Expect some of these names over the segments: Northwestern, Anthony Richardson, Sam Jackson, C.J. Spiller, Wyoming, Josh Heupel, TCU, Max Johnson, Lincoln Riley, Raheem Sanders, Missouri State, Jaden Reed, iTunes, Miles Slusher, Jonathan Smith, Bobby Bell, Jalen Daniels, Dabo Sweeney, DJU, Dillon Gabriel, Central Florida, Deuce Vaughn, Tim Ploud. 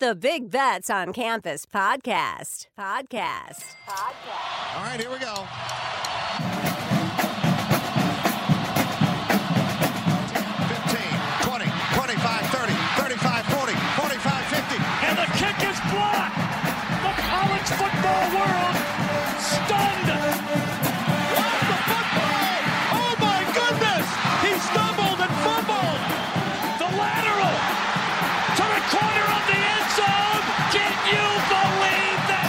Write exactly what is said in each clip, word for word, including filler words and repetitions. The Big Bets on Campus podcast. Podcast. Podcast. All right, here we go. fifteen, twenty, twenty-five, thirty, thirty-five, forty, forty-five, fifty. And the kick is blocked. The college football world stunned. What the football? Oh, my goodness. He stumbled and fumbled. The lateral to the corner of the end zone. Can you believe that?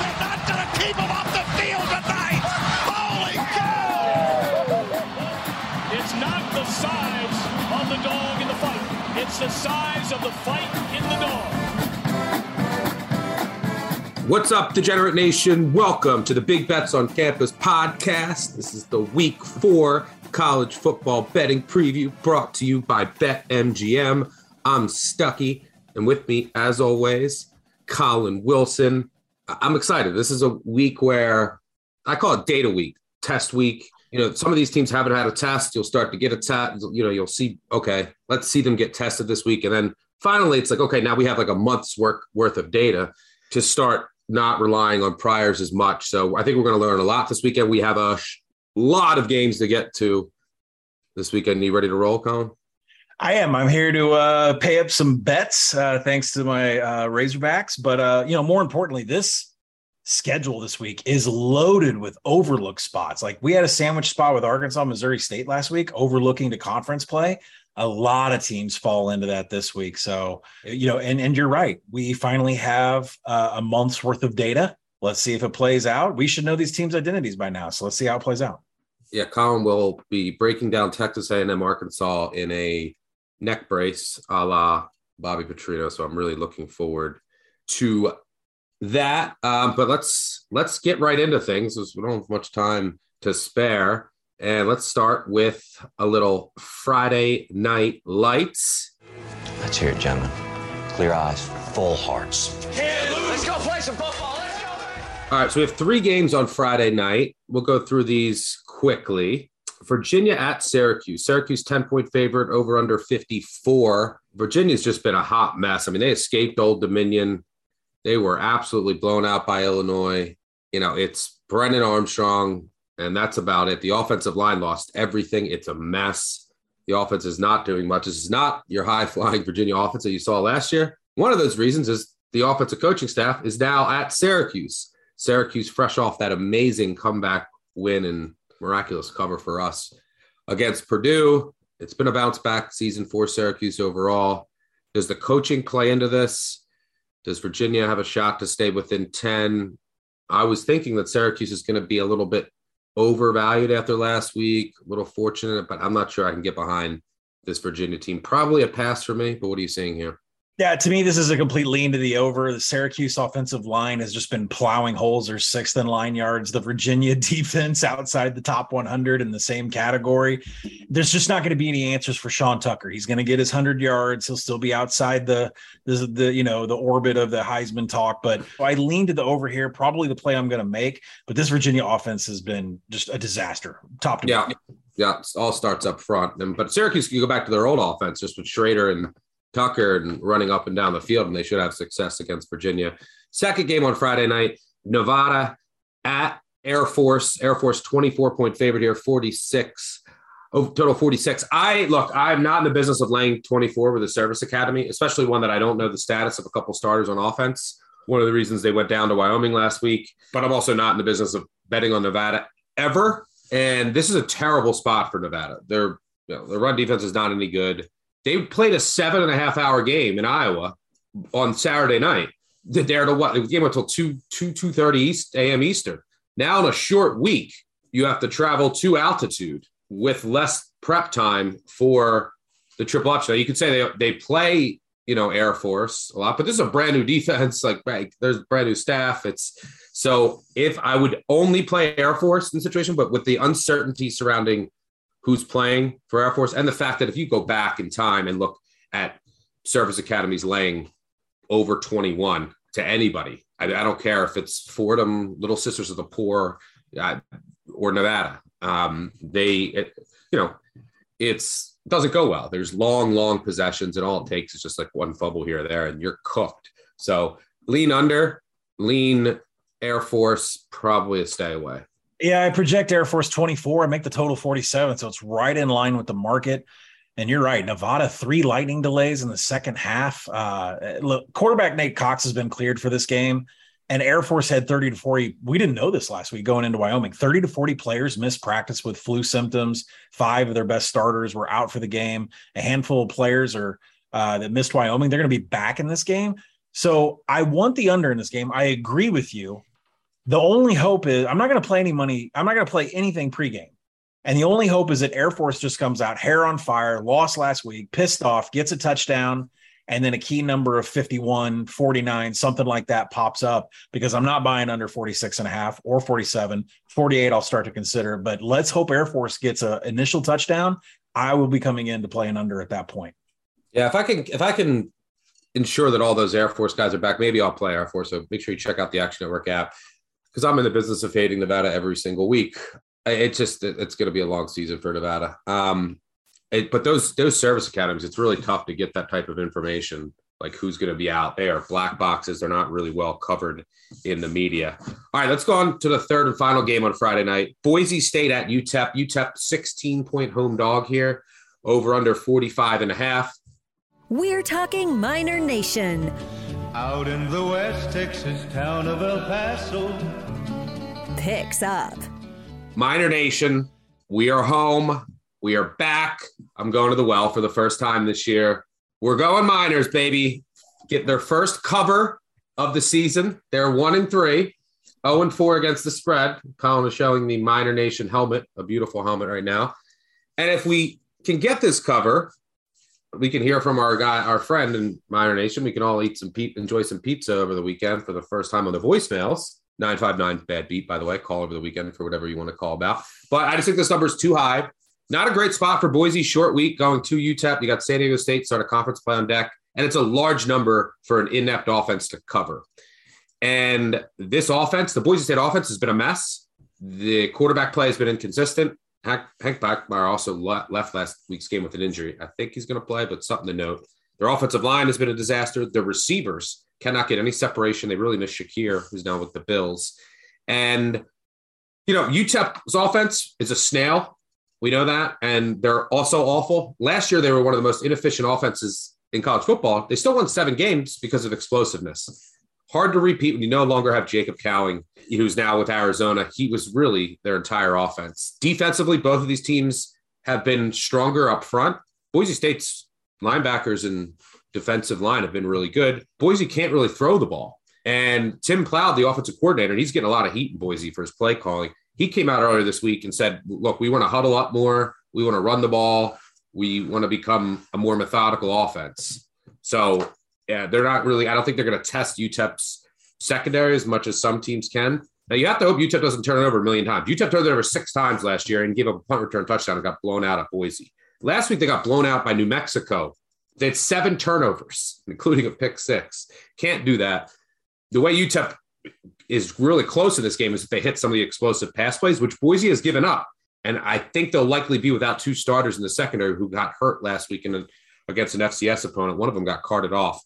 They're not going to keep him off the field tonight. Holy cow. It's not the size of the dog in the fight. It's the size of the fight in the dog. What's up, Degenerate Nation? Welcome to the Big Bets on Campus podcast. This is the week four college football betting preview brought to you by BetMGM. I'm Stucky, and with me, as always, Colin Wilson. I'm excited. This is a week where I call it data week, test week. You know, some of these teams haven't had a test. You'll start to get a test. You know, you'll see, okay, let's see them get tested this week. And then finally, it's like, okay, now we have like a month's work worth of data to start not relying on priors as much. So I think we're going to learn a lot this weekend. We have a sh- lot of games to get to this weekend. You ready to roll, Colin? I am. I'm here to uh, pay up some bets, uh, thanks to my uh, Razorbacks. But, uh, you know, more importantly, this schedule this week is loaded with overlook spots. Like, we had a sandwich spot with Arkansas, Missouri State last week, overlooking to conference play. A lot of teams fall into that this week. So, you know, and, and you're right. We finally have uh, a month's worth of data. Let's see if it plays out. We should know these teams' identities by now. So let's see how it plays out. Yeah. Colin will be breaking down Texas A and M Arkansas in a neck brace, a la Bobby Petrino. So I'm really looking forward to that, um, but let's let's get right into things, because we don't have much time to spare. And let's start with a little Friday Night Lights. Let's hear it, gentlemen. Clear eyes, full hearts. Can't lose. Let's go play some football. Let's go. All right, so we have three games on Friday night. We'll go through these quickly. Virginia at Syracuse. Syracuse ten-point favorite, over under fifty-four. Virginia's just been a hot mess. I mean, they escaped Old Dominion. They were absolutely blown out by Illinois. You know, it's Brennan Armstrong, and that's about it. The offensive line lost everything. It's a mess. The offense is not doing much. This is not your high-flying Virginia offense that you saw last year. One of those reasons is the offensive coaching staff is now at Syracuse. Syracuse fresh off that amazing comeback win and miraculous cover for us against Purdue. It's been a bounce-back season for Syracuse overall. Does the coaching play into this? Does Virginia have a shot to stay within ten? I was thinking that Syracuse is going to be a little bit overvalued after last week, a little fortunate, but I'm not sure I can get behind this Virginia team. Probably a pass for me, but what are you seeing here? Yeah, to me, this is a complete lean to the over. The Syracuse offensive line has just been plowing holes. They're sixth in line yards. The Virginia defense outside the top one hundred in the same category. There's just not going to be any answers for Sean Tucker. He's going to get his one hundred yards. He'll still be outside the, the, the, you know, the orbit of the Heisman talk. But I lean to the over here, probably the play I'm going to make. But this Virginia offense has been just a disaster, top to bottom. Yeah, yeah, all starts up front. And, but Syracuse can go back to their old offense, just with Schrader and Tucker and running up and down the field, and they should have success against Virginia. Second game on Friday night, Nevada at Air Force. Air Force twenty-four-point favorite here, forty-six. Oh, total forty-six. I look, I'm not in the business of laying twenty-four with a service academy, especially one that I don't know the status of a couple starters on offense. One of the reasons they went down to Wyoming last week, but I'm also not in the business of betting on Nevada ever. And this is a terrible spot for Nevada. Their, you know, their run defense is not any good. They played a seven and a half hour game in Iowa on Saturday night. They're to what? The game went until two, two, two thirty East, a m. Eastern. Now in a short week, you have to travel to altitude with less prep time for the triple option. Now you could say they they play, you know, Air Force a lot, but this is a brand new defense. Like, like there's brand new staff. It's so if I would only play Air Force in the situation, but with the uncertainty surrounding who's playing for Air Force and the fact that if you go back in time and look at service academies laying over twenty-one to anybody, I, I don't care if it's Fordham, Little Sisters of the Poor, uh, or Nevada. Um, they, it, you know, it's, it doesn't go well. There's long, long possessions, and all it takes is just like one fumble here or there, and you're cooked. So lean under, lean Air Force, probably a stay away. Yeah, I project Air Force twenty-four and make the total forty-seven, so it's right in line with the market. And you're right, Nevada, three lightning delays in the second half. Uh, look, quarterback Nate Cox has been cleared for this game. And Air Force had thirty to forty. We didn't know this last week going into Wyoming. thirty to forty players missed practice with flu symptoms. Five of their best starters were out for the game. A handful of players are uh, that missed Wyoming. They're going to be back in this game. So I want the under in this game. I agree with you. The only hope is I'm not going to play any money. I'm not going to play anything pregame. And the only hope is that Air Force just comes out, hair on fire, lost last week, pissed off, gets a touchdown, and then a key number of fifty-one, forty-nine, something like that pops up, because I'm not buying under forty-six and a half or forty-seven, forty-eight I'll start to consider. But let's hope Air Force gets an initial touchdown. I will be coming in to play an under at that point. Yeah, if I can if I can ensure that all those Air Force guys are back, maybe I'll play Air Force. So make sure you check out the Action Network app, because I'm in the business of fading Nevada every single week. It's just it's going to be a long season for Nevada. Um, It, but those those service academies, it's really tough to get that type of information, like who's going to be out. They are black boxes. They're not really well covered in the media. All right, let's go on to the third and final game on Friday night. Boise State at U T E P. U T E P, sixteen-point home dog here, over under forty-five and a half. We're talking Minor Nation. Out in the West Texas town of El Paso. Picks up. Minor Nation, we are home. We are back. I'm going to the well for the first time this year. We're going Miners, baby. Get their first cover of the season. They're one and three, zero and four against the spread. Colin is showing the Minor Nation helmet, a beautiful helmet right now. And if we can get this cover, we can hear from our guy, our friend in Minor Nation. We can all eat some pe- enjoy some pizza over the weekend for the first time on the voicemails. nine five nine bad beat, by the way. Call over the weekend for whatever you want to call about. But I just think this number is too high. Not a great spot for Boise. Short week going to U T E P. You got San Diego State, start a conference play on deck. And it's a large number for an inept offense to cover. And this offense, the Boise State offense, has been a mess. The quarterback play has been inconsistent. Hank, Hank Bachmeyer also left last week's game with an injury. I think he's going to play, but something to note. Their offensive line has been a disaster. The receivers cannot get any separation. They really miss Shakir, who's now with the Bills. And, you know, U T E P's offense is a snail. We know that, and they're also awful. Last year, they were one of the most inefficient offenses in college football. They still won seven games because of explosiveness. Hard to repeat when you no longer have Jacob Cowing, who's now with Arizona. He was really their entire offense. Defensively, both of these teams have been stronger up front. Boise State's linebackers and defensive line have been really good. Boise can't really throw the ball. And Tim Ploud, the offensive coordinator, and he's getting a lot of heat in Boise for his play calling. He came out earlier this week and said, look, we want to huddle up more. We want to run the ball. We want to become a more methodical offense. So, yeah, they're not really – I don't think they're going to test U T E P's secondary as much as some teams can. Now, you have to hope U T E P doesn't turn it over a million times. U T E P turned it over six times last year and gave up a punt return touchdown and got blown out at Boise. Last week, they got blown out by New Mexico. They had seven turnovers, including a pick six. Can't do that. The way U T E P – is really close in this game is that they hit some of the explosive pass plays, which Boise has given up. And I think they'll likely be without two starters in the secondary who got hurt last week in a, against an F C S opponent. One of them got carted off.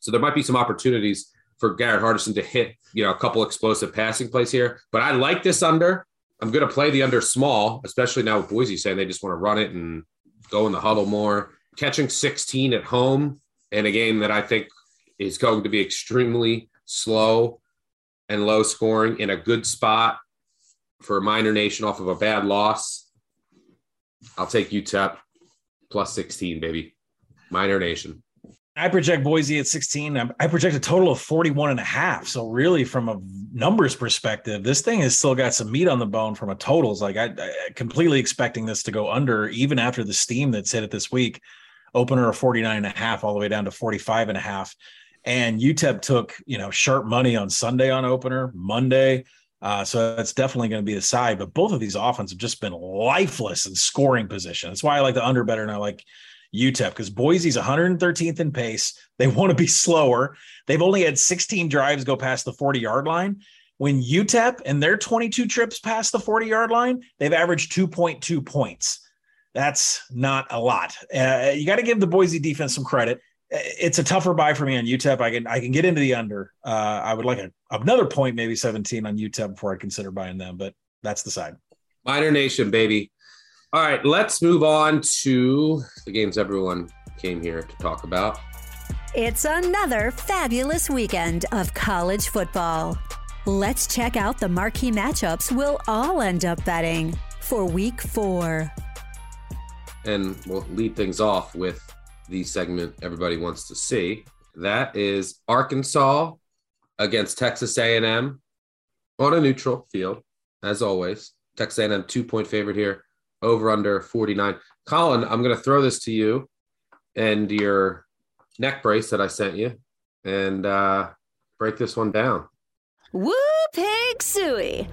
So there might be some opportunities for Garrett Hardison to hit, you know, a couple explosive passing plays here, but I like this under. I'm going to play the under small, especially now with Boise saying they just want to run it and go in the huddle more. Catching sixteen at home in a game that I think is going to be extremely slow and low scoring, in a good spot for a minor nation off of a bad loss. I'll take U T E P plus sixteen, baby. Minor nation. I project Boise at sixteen. I project a total of forty-one and a half. So really, from a numbers perspective, this thing has still got some meat on the bone from a totals. Like I, I completely expecting this to go under, even after the steam that's hit it this week. Opener of forty-nine and a half all the way down to forty-five and a half. And U T E P took, you know, sharp money on Sunday on opener, Monday. Uh, so that's definitely going to be the side. But both of these offenses have just been lifeless in scoring position. That's why I like the under better, and I like U T E P, because Boise's one hundred thirteenth in pace. They want to be slower. They've only had sixteen drives go past the forty-yard line. When U T E P and their twenty-two trips past the forty-yard line, they've averaged two point two points. That's not a lot. Uh, you got to give the Boise defense some credit. It's a tougher buy for me on U T E P. I can I can get into the under. Uh, I would like a, another point, maybe seventeen on U T E P before I consider buying them, but that's the side. Minor nation, baby. All right, let's move on to the games everyone came here to talk about. It's another fabulous weekend of college football. Let's check out the marquee matchups we'll all end up betting for week four. And we'll lead things off with the segment everybody wants to see. That is Arkansas against Texas A and M on a neutral field, as always. Texas A and M two-point favorite here, over under forty-nine. Colin, I'm going to throw this to you and your neck brace that I sent you, and uh, break this one down. Woo pig suey.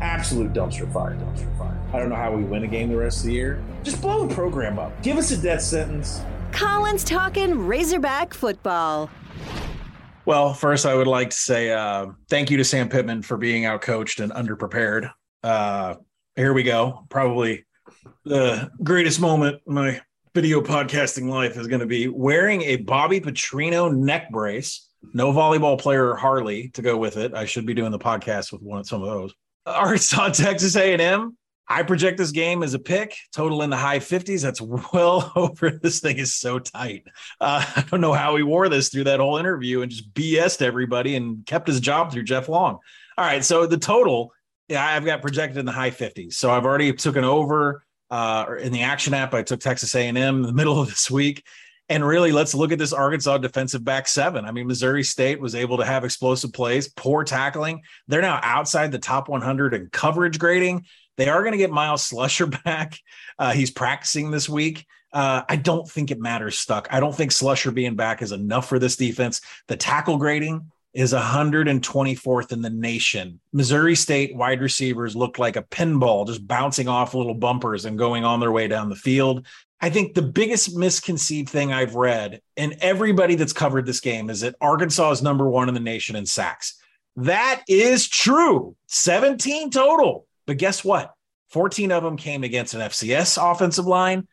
Absolute dumpster fire, dumpster fire. I don't know how we win a game the rest of the year. Just blow the program up. Give us a death sentence. Colin's talking Razorback football. Well, first I would like to say uh, thank you to Sam Pittman for being outcoached and underprepared. Uh, here we go. Probably the greatest moment in my video podcasting life is going to be wearing a Bobby Petrino neck brace. No volleyball player Harley to go with it. I should be doing the podcast with one of some of those. Arkansas, Texas A and M. I project this game as a pick, total in the high fifties. That's well over. This thing is so tight. Uh, I don't know how he wore this through that whole interview and just B S'd everybody and kept his job through Jeff Long. All right, so the total, yeah, I've got projected in the high fifties. So I've already took an over uh, in the action app. I took Texas A and M in the middle of this week. And really, let's look at this Arkansas defensive back seven. I mean, Missouri State was able to have explosive plays, poor tackling. They're now outside the top one hundred in coverage grading. They are going to get Miles Slusher back. Uh, he's practicing this week. Uh, I don't think it matters, Stuck. I don't think Slusher being back is enough for this defense. The tackle grading is one hundred twenty-fourth in the nation. Missouri State wide receivers looked like a pinball, just bouncing off little bumpers and going on their way down the field. I think the biggest misconceived thing I've read, and everybody that's covered this game, is that Arkansas is number one in the nation in sacks. That is true. seventeen total. But guess what? fourteen of them came against an F C S offensive line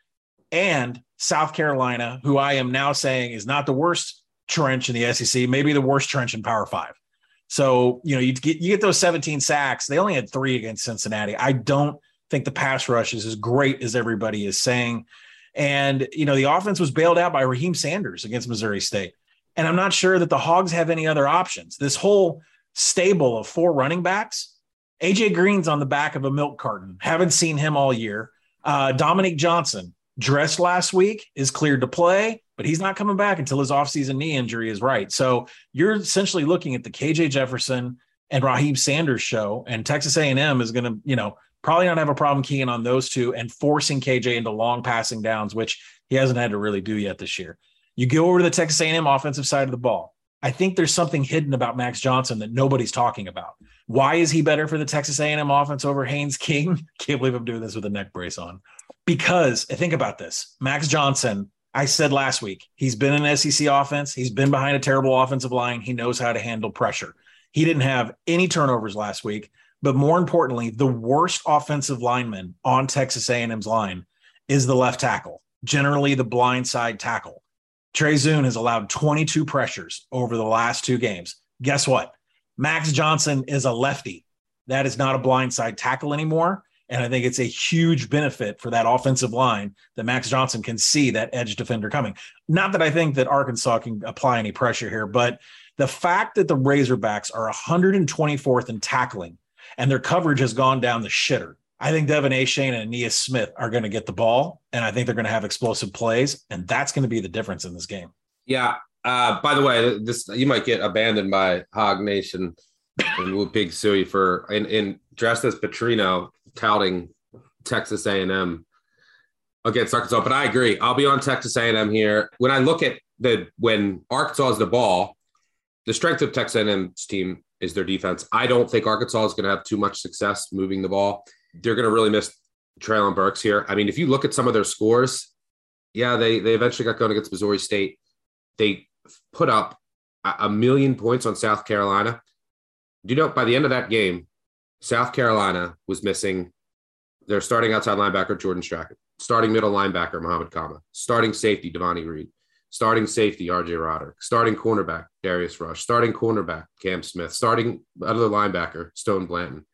and South Carolina, who I am now saying is not the worst trench in the S E C, maybe the worst trench in Power Five. So, you know, you get, you get those seventeen sacks. They only had three against Cincinnati. I don't think the pass rush is as great as everybody is saying. And, you know, the offense was bailed out by Raheem Sanders against Missouri State. And I'm not sure that the Hogs have any other options. This whole stable of four running backs, A J Green's on the back of a milk carton. Haven't seen him all year. Uh, Dominic Johnson, dressed last week, is cleared to play, but he's not coming back until his offseason knee injury is right. So you're essentially looking at the K J Jefferson and Raheem Sanders show, and Texas A and M is going to, you know, probably not have a problem keying on those two and forcing K J into long passing downs, which he hasn't had to really do yet this year. You go over to the Texas A and M offensive side of the ball. I think there's something hidden about Max Johnson that nobody's talking about. Why is he better for the Texas A and M offense over Haynes King? Can't believe I'm doing this with a neck brace on. Because, think about this, Max Johnson, I said last week, he's been an S E C offense. He's been behind a terrible offensive line. He knows how to handle pressure. He didn't have any turnovers last week. But more importantly, the worst offensive lineman on Texas A and M's line is the left tackle, generally the blind side tackle. Trezun has allowed twenty-two pressures over the last two games. Guess what? Max Johnson is a lefty. that is not a blindside tackle anymore. And I think it's a huge benefit for that offensive line that Max Johnson can see that edge defender coming. Not that I think that Arkansas can apply any pressure here, but the fact that the Razorbacks are one hundred twenty-fourth in tackling and their coverage has gone down the shitter. I think Devin A. Shane and Aeneas Smith are going to get the ball, and I think they're going to have explosive plays, and that's going to be the difference in this game. Yeah. Uh, by the way, this you might get abandoned by Hog Nation and Wu Pig Sui for in, in dressed as Petrino touting Texas A and M against Arkansas. But I agree. I'll be on Texas A and M here. When I look at the when Arkansas has the ball, the strength of Texas A and M's team is their defense. I don't think Arkansas is going to have too much success moving the ball. They're going to really miss Traylon Burks here. I mean, if you look at some of their scores, yeah, they they eventually got going against Missouri State. They put up a million points on South Carolina. Do you know, by the end of that game, South Carolina was missing their starting outside linebacker, Jordan Strachan, starting middle linebacker, Muhammad Kama, starting safety, Devontae Reed, starting safety, R J Roderick, starting cornerback, Darius Rush, starting cornerback, Cam Smith, starting other linebacker, Stone Blanton,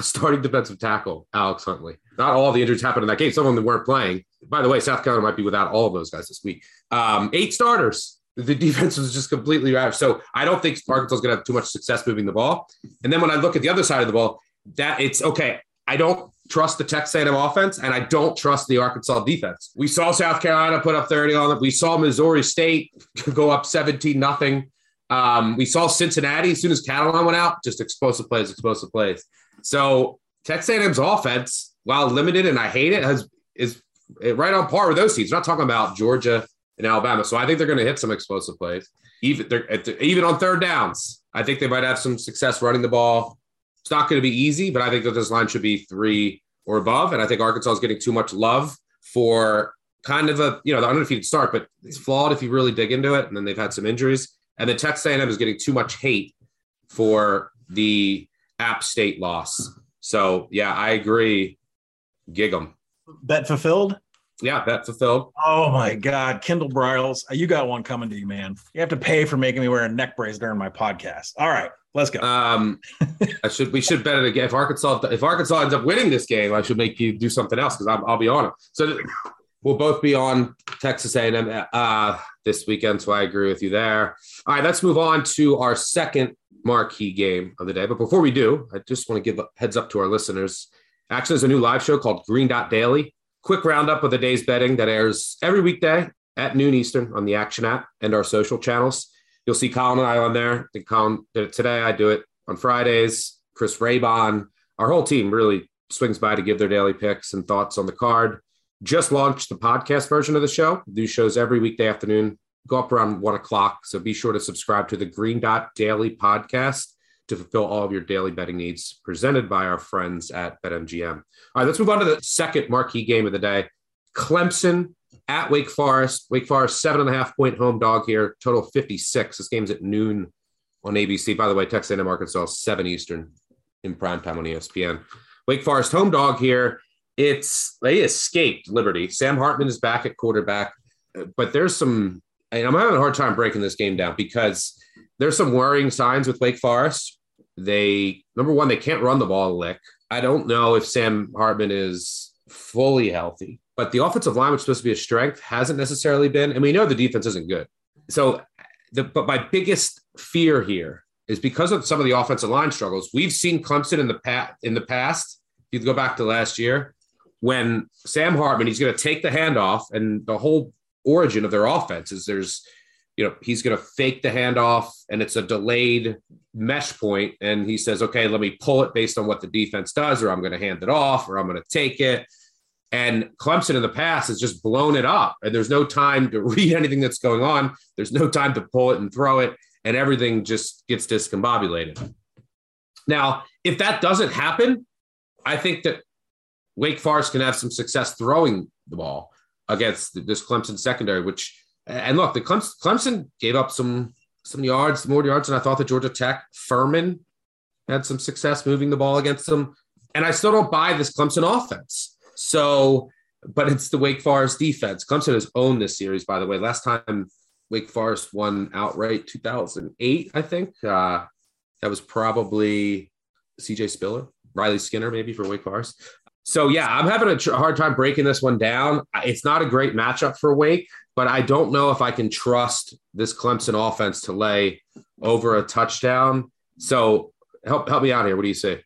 starting defensive tackle, Alex Huntley. Not all the injuries happened in that game. Some of them weren't playing. By the way, South Carolina might be without all of those guys this week. Um, eight starters. The defense was just completely out. So I don't think Arkansas is going to have too much success moving the ball. And then when I look at the other side of the ball, that it's okay. I don't trust the Texas A and M offense, and I don't trust the Arkansas defense. We saw South Carolina put up thirty on them. We saw Missouri State go up seventeen nothing. Um, we saw Cincinnati, as soon as Catalan went out, just explosive plays, explosive plays. So Texas A and M's offense, while limited, and I hate it, has is right on par with those teams. We're not talking about Georgia and Alabama. So I think they're going to hit some explosive plays. Even they're, even on third downs, I think they might have some success running the ball. It's not going to be easy, but I think that this line should be three or above. And I think Arkansas is getting too much love for kind of a, you know, the undefeated start, but it's flawed if you really dig into it. And then they've had some injuries. And the Texas A and M is getting too much hate for the App State loss. So, yeah, I agree. Gig 'em. Bet fulfilled? Yeah, bet fulfilled. Oh, my God. Kendall Briles, you got one coming to you, man. You have to pay for making me wear a neck brace during my podcast. All right, let's go. Um, I should. We should bet it again. If Arkansas if Arkansas ends up winning this game, I should make you do something else because I'll, I'll be on it. So we'll both be on Texas A and M uh, this weekend, so I agree with you there. All right, let's move on to our second marquee game of the day. But before we do, I just want to give a heads up to our listeners. Actually, there's a new live show called Green Dot Daily. Quick roundup of the day's betting that airs every weekday at noon Eastern on the Action app and our social channels. You'll see Colin and I on there. I think Colin did it today. I do it on Fridays. Chris Raybon, our whole team really swings by to give their daily picks and thoughts on the card. Just launched the podcast version of the show. Do shows every weekday afternoon. Go up around one o'clock. So be sure to subscribe to the Green Dot Daily podcast to fulfill all of your daily betting needs presented by our friends at BetMGM. All right, let's move on to the second marquee game of the day. Clemson at Wake Forest. Wake Forest, seven and a half point home dog here. Total fifty-six. This game's at noon on A B C. By the way, Texas A and M Arkansas, seven Eastern in primetime on E S P N. Wake Forest home dog here. It's they escaped Liberty. Sam Hartman is back at quarterback, but there's some, and I'm having a hard time breaking this game down because there's some worrying signs with Wake Forest. They, number one, they can't run the ball a lick. I don't know if Sam Hartman is fully healthy, but the offensive line, which is supposed to be a strength, hasn't necessarily been, and we know the defense isn't good. So, the, but my biggest fear here is because of some of the offensive line struggles. We've seen Clemson in the past, in the past, if you go back to last year, when Sam Hartman, he's going to take the handoff and the whole origin of their offense is there's, you know, he's going to fake the handoff and it's a delayed mesh point. And he says, okay, let me pull it based on what the defense does, or I'm going to hand it off, or I'm going to take it. And Clemson in the past has just blown it up and there's no time to read anything that's going on. There's no time to pull it and throw it. And everything just gets discombobulated. Now, if that doesn't happen, I think that Wake Forest can have some success throwing the ball against this Clemson secondary, which, and look, the Clemson, Clemson gave up some some yards, more yards than I thought. The Georgia Tech Furman had some success moving the ball against them, and I still don't buy this Clemson offense. So, but it's the Wake Forest defense. Clemson has owned this series, by the way. Last time Wake Forest won outright, two thousand eight, I think. Uh, that was probably C J Spiller, Riley Skinner, maybe for Wake Forest. So, yeah, I'm having a tr- hard time breaking this one down. It's not a great matchup for Wake, but I don't know if I can trust this Clemson offense to lay over a touchdown. So help help me out here. What do you say?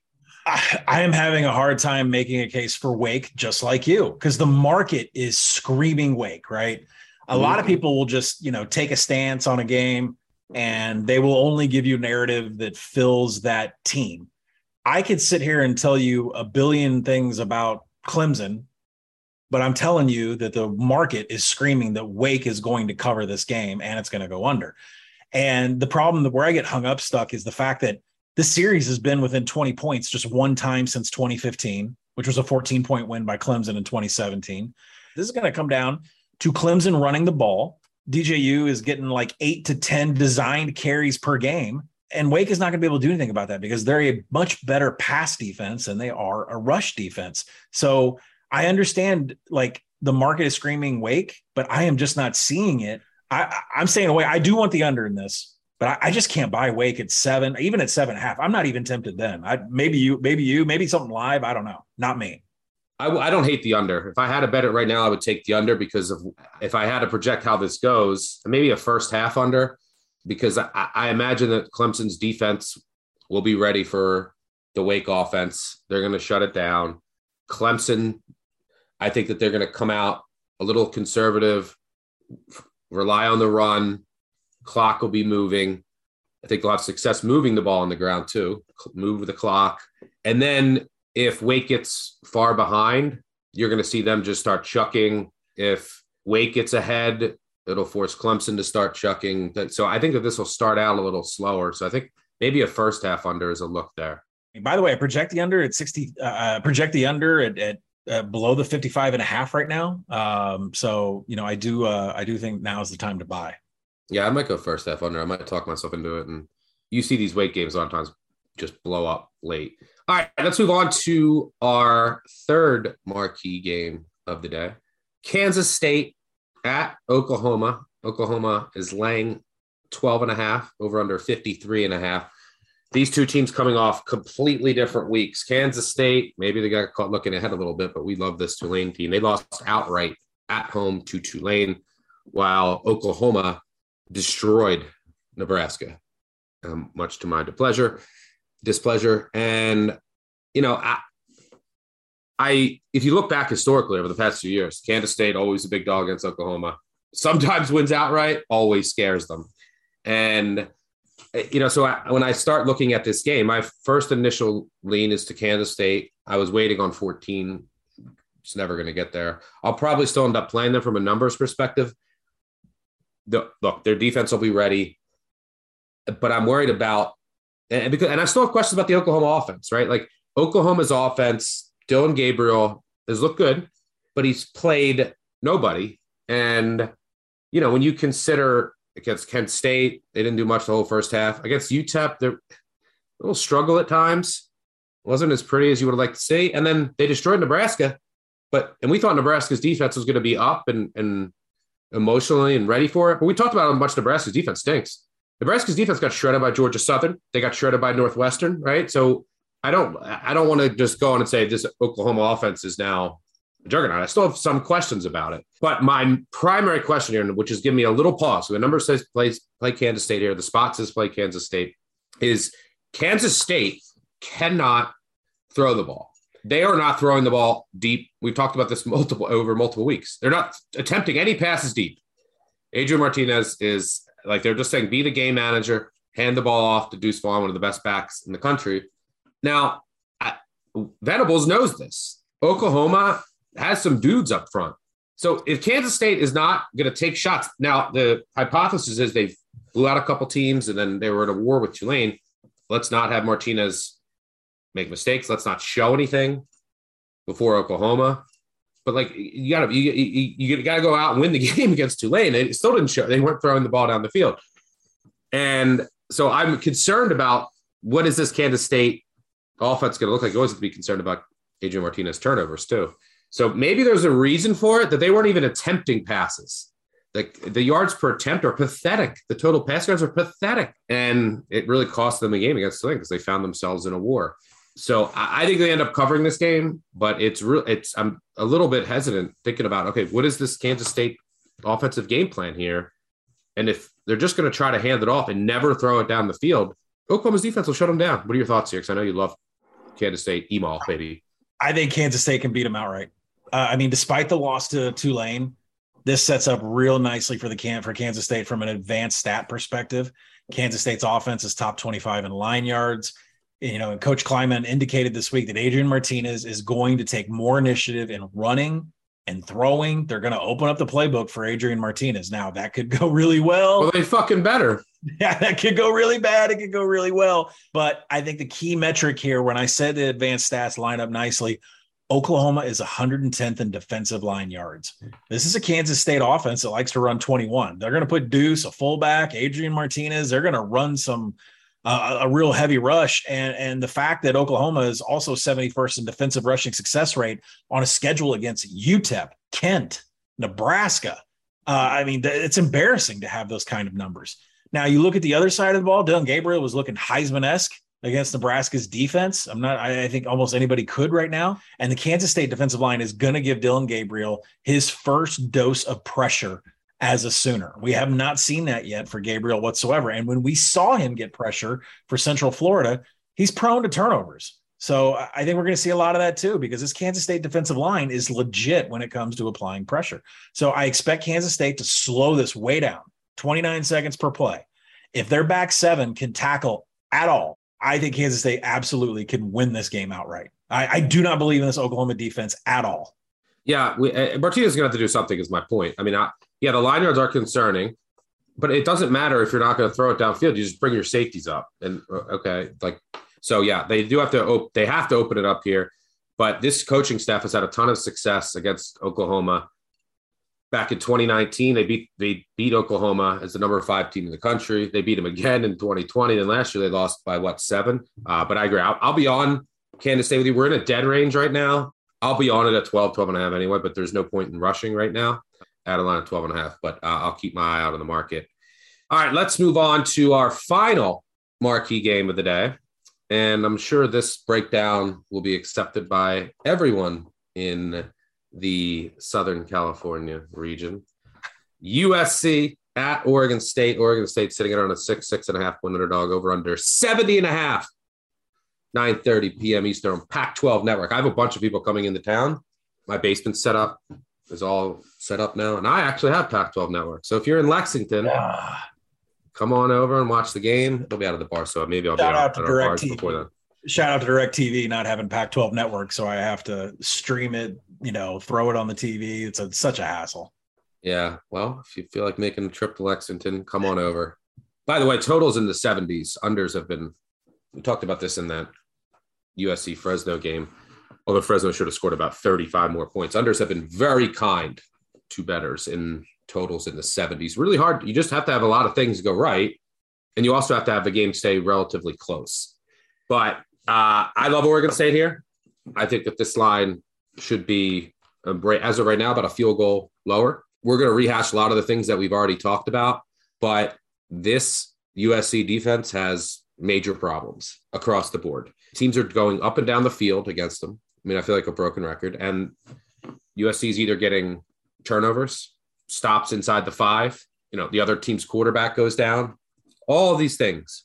I, I am having a hard time making a case for Wake, just like you, because the market is screaming Wake, right? A mm-hmm. lot of people will just, you know, take a stance on a game, and they will only give you narrative that fills that team. I could sit here and tell you a billion things about Clemson, but I'm telling you that the market is screaming that Wake is going to cover this game and it's going to go under. And the problem that where I get hung up stuck is the fact that this series has been within twenty points just one time since twenty fifteen, which was a fourteen point win by Clemson in twenty seventeen. This is going to come down to Clemson running the ball. D J U is getting like eight to ten designed carries per game. And Wake is not going to be able to do anything about that because they're a much better pass defense than they are a rush defense. So I understand, like, the market is screaming Wake, but I am just not seeing it. I, I'm staying away. I do want the under in this, but I, I just can't buy Wake at seven, even at seven and a half. I'm not even tempted then. I, maybe you, maybe you, maybe something live. I don't know. Not me. I, I don't hate the under. If I had to bet it right now, I would take the under because of if I had to project how this goes, maybe a first half under. Because I, I imagine that Clemson's defense will be ready for the Wake offense. They're going to shut it down. Clemson, I think that they're going to come out a little conservative, rely on the run. Clock will be moving. I think they'll have success moving the ball on the ground too, move the clock. And then if Wake gets far behind, you're going to see them just start chucking. If Wake gets ahead, it'll force Clemson to start chucking. So I think that this will start out a little slower. So I think maybe a first half under is a look there. By the way, I project the under at sixty, uh, project the under at, at uh, below the fifty-five and a half right now. Um, so, you know, I do, uh, I do think now is the time to buy. Yeah. I might go first half under. I might talk myself into it. And you see these weight games a lot of times just blow up late. All right, let's move on to our third marquee game of the day. Kansas State at Oklahoma. Oklahoma is laying twelve and a half, over under fifty-three and a half. These two teams coming off completely different weeks. Kansas State, maybe they got caught looking ahead a little bit, but we love this Tulane team. They lost outright at home to Tulane, while Oklahoma destroyed Nebraska, um, much to my displeasure. displeasure. And, you know, I, I, if you look back historically over the past few years, Kansas State, always a big dog against Oklahoma, sometimes wins outright, always scares them. And, you know, so I, when I start looking at this game, my first initial lean is to Kansas State. I was waiting on fourteen. It's never going to get there. I'll probably still end up playing them from a numbers perspective. The, look, their defense will be ready, but I'm worried about, and because, and I still have questions about the Oklahoma offense, right? Like Oklahoma's offense, Dillon Gabriel has looked good, but he's played nobody. And, you know, when you consider against Kent State, they didn't do much the whole first half. Against U T E P, they're a little struggle at times. Wasn't as pretty as you would have liked to see. And then they destroyed Nebraska. But and we thought Nebraska's defense was going to be up and, and emotionally and ready for it. But we talked about how much Nebraska's defense stinks. Nebraska's defense got shredded by Georgia Southern. They got shredded by Northwestern, right? So I don't I don't want to just go on and say this Oklahoma offense is now a juggernaut. I still have some questions about it. But my primary question here, which is giving me a little pause, so the number says play, play Kansas State here, the spot says play Kansas State, is Kansas State cannot throw the ball. They are not throwing the ball deep. We've talked about this multiple over multiple weeks. They're not attempting any passes deep. Adrian Martinez is like they're just saying, be the game manager, hand the ball off to Deuce Vaughn, one of the best backs in the country. Now, Venables knows this. Oklahoma has some dudes up front. So if Kansas State is not going to take shots, now the hypothesis is they blew out a couple teams and then they were at a war with Tulane. Let's not have Martinez make mistakes. Let's not show anything before Oklahoma. But like you got to you, you, you got to go out and win the game against Tulane. They still didn't show. They weren't throwing the ball down the field. And so I'm concerned about what is this Kansas State offense going to look like. You always have to be concerned about Adrian Martinez turnovers too. So maybe there's a reason for it that they weren't even attempting passes. Like the yards per attempt are pathetic. The total pass yards are pathetic. And it really cost them a game against Tulane because they found themselves in a war. So I, I think they end up covering this game, but it's real. It's I'm a little bit hesitant thinking about, okay, what is this Kansas State offensive game plan here? And if they're just going to try to hand it off and never throw it down the field, Oklahoma's defense will shut them down. What are your thoughts here? Because I know you love Kansas State, Email, baby. I think Kansas State can beat them outright. Uh, I mean, despite the loss to Tulane, this sets up real nicely for the can for Kansas State from an advanced stat perspective. Kansas State's offense is top twenty-five in line yards. You know, and Coach Kleiman indicated this week that Adrian Martinez is going to take more initiative in running and throwing. They're going to open up the playbook for Adrian Martinez. Now, that could go really well. Well, they fucking better. Yeah, that could go really bad. It could go really well. But I think the key metric here, when I said the advanced stats line up nicely, Oklahoma is one hundred tenth in defensive line yards. This is a Kansas State offense that likes to run twenty-one. They're going to put Deuce, a fullback, Adrian Martinez. They're going to run some uh, a real heavy rush. And, and the fact that Oklahoma is also seventy-first in defensive rushing success rate on a schedule against U T E P, Kent, Nebraska. Uh, I mean, th- it's embarrassing to have those kind of numbers. Now, you look at the other side of the ball, Dillon Gabriel was looking Heisman-esque against Nebraska's defense. I'm not, I think almost anybody could right now. And the Kansas State defensive line is going to give Dillon Gabriel his first dose of pressure as a Sooner. We have not seen that yet for Gabriel whatsoever. And when we saw him get pressure for Central Florida, he's prone to turnovers. So I think we're going to see a lot of that too, because this Kansas State defensive line is legit when it comes to applying pressure. So I expect Kansas State to slow this way down, twenty-nine seconds per play. If their back seven can tackle at all, I think Kansas State absolutely can win this game outright. I, I do not believe in this Oklahoma defense at all. Yeah, we, uh, Martinez is going to have to do something is my point. I mean, I, yeah, the line yards are concerning, but it doesn't matter if you're not going to throw it downfield. You just bring your safeties up. And, okay, like so, yeah, they do have to op- – they have to open it up here. But this coaching staff has had a ton of success against Oklahoma. Back in twenty nineteen, they beat they beat Oklahoma as the number five team in the country. They beat them again in twenty twenty. And last year they lost by, what, seven? Uh, but I agree. I'll, I'll be on Kansas State with you. We're in a dead range right now. I'll be on it at twelve, twelve and a half anyway, but there's no point in rushing right now. At a line of twelve and a half, but uh, I'll keep my eye out on the market. All right, let's move on to our final marquee game of the day. And I'm sure this breakdown will be accepted by everyone in the Southern California region. U S C at Oregon State. Oregon State sitting around a six, six and a half point underdog, over under seventy and a half, nine thirty p.m. Eastern, Pac twelve Network. I have a bunch of people coming into town. My basement set up is all set up now. And I actually have Pac twelve Network. So if you're in Lexington, yeah, come on over and watch the game. It'll be out of the bar. So maybe I'll Shout be out, out to direct T V. Before then. Shout out to DirecTV not having Pac twelve Network, so I have to stream it, you know, throw it on the T V. It's a, such a hassle. Yeah, well, if you feel like making a trip to Lexington, come on over. By the way, totals in the seventies. Unders have been – we talked about this in that U S C-Fresno game, although Fresno should have scored about thirty-five more points. Unders have been very kind to bettors in totals in the seventies. Really hard. You just have to have a lot of things go right, and you also have to have the game stay relatively close. But – Uh, I love Oregon State here. I think that this line should be, as of right now, about a field goal lower. We're going to rehash a lot of the things that we've already talked about, but this U S C defense has major problems across the board. Teams are going up and down the field against them. I mean, I feel like a broken record. And U S C is either getting turnovers, stops inside the five, you know, the other team's quarterback goes down, all these things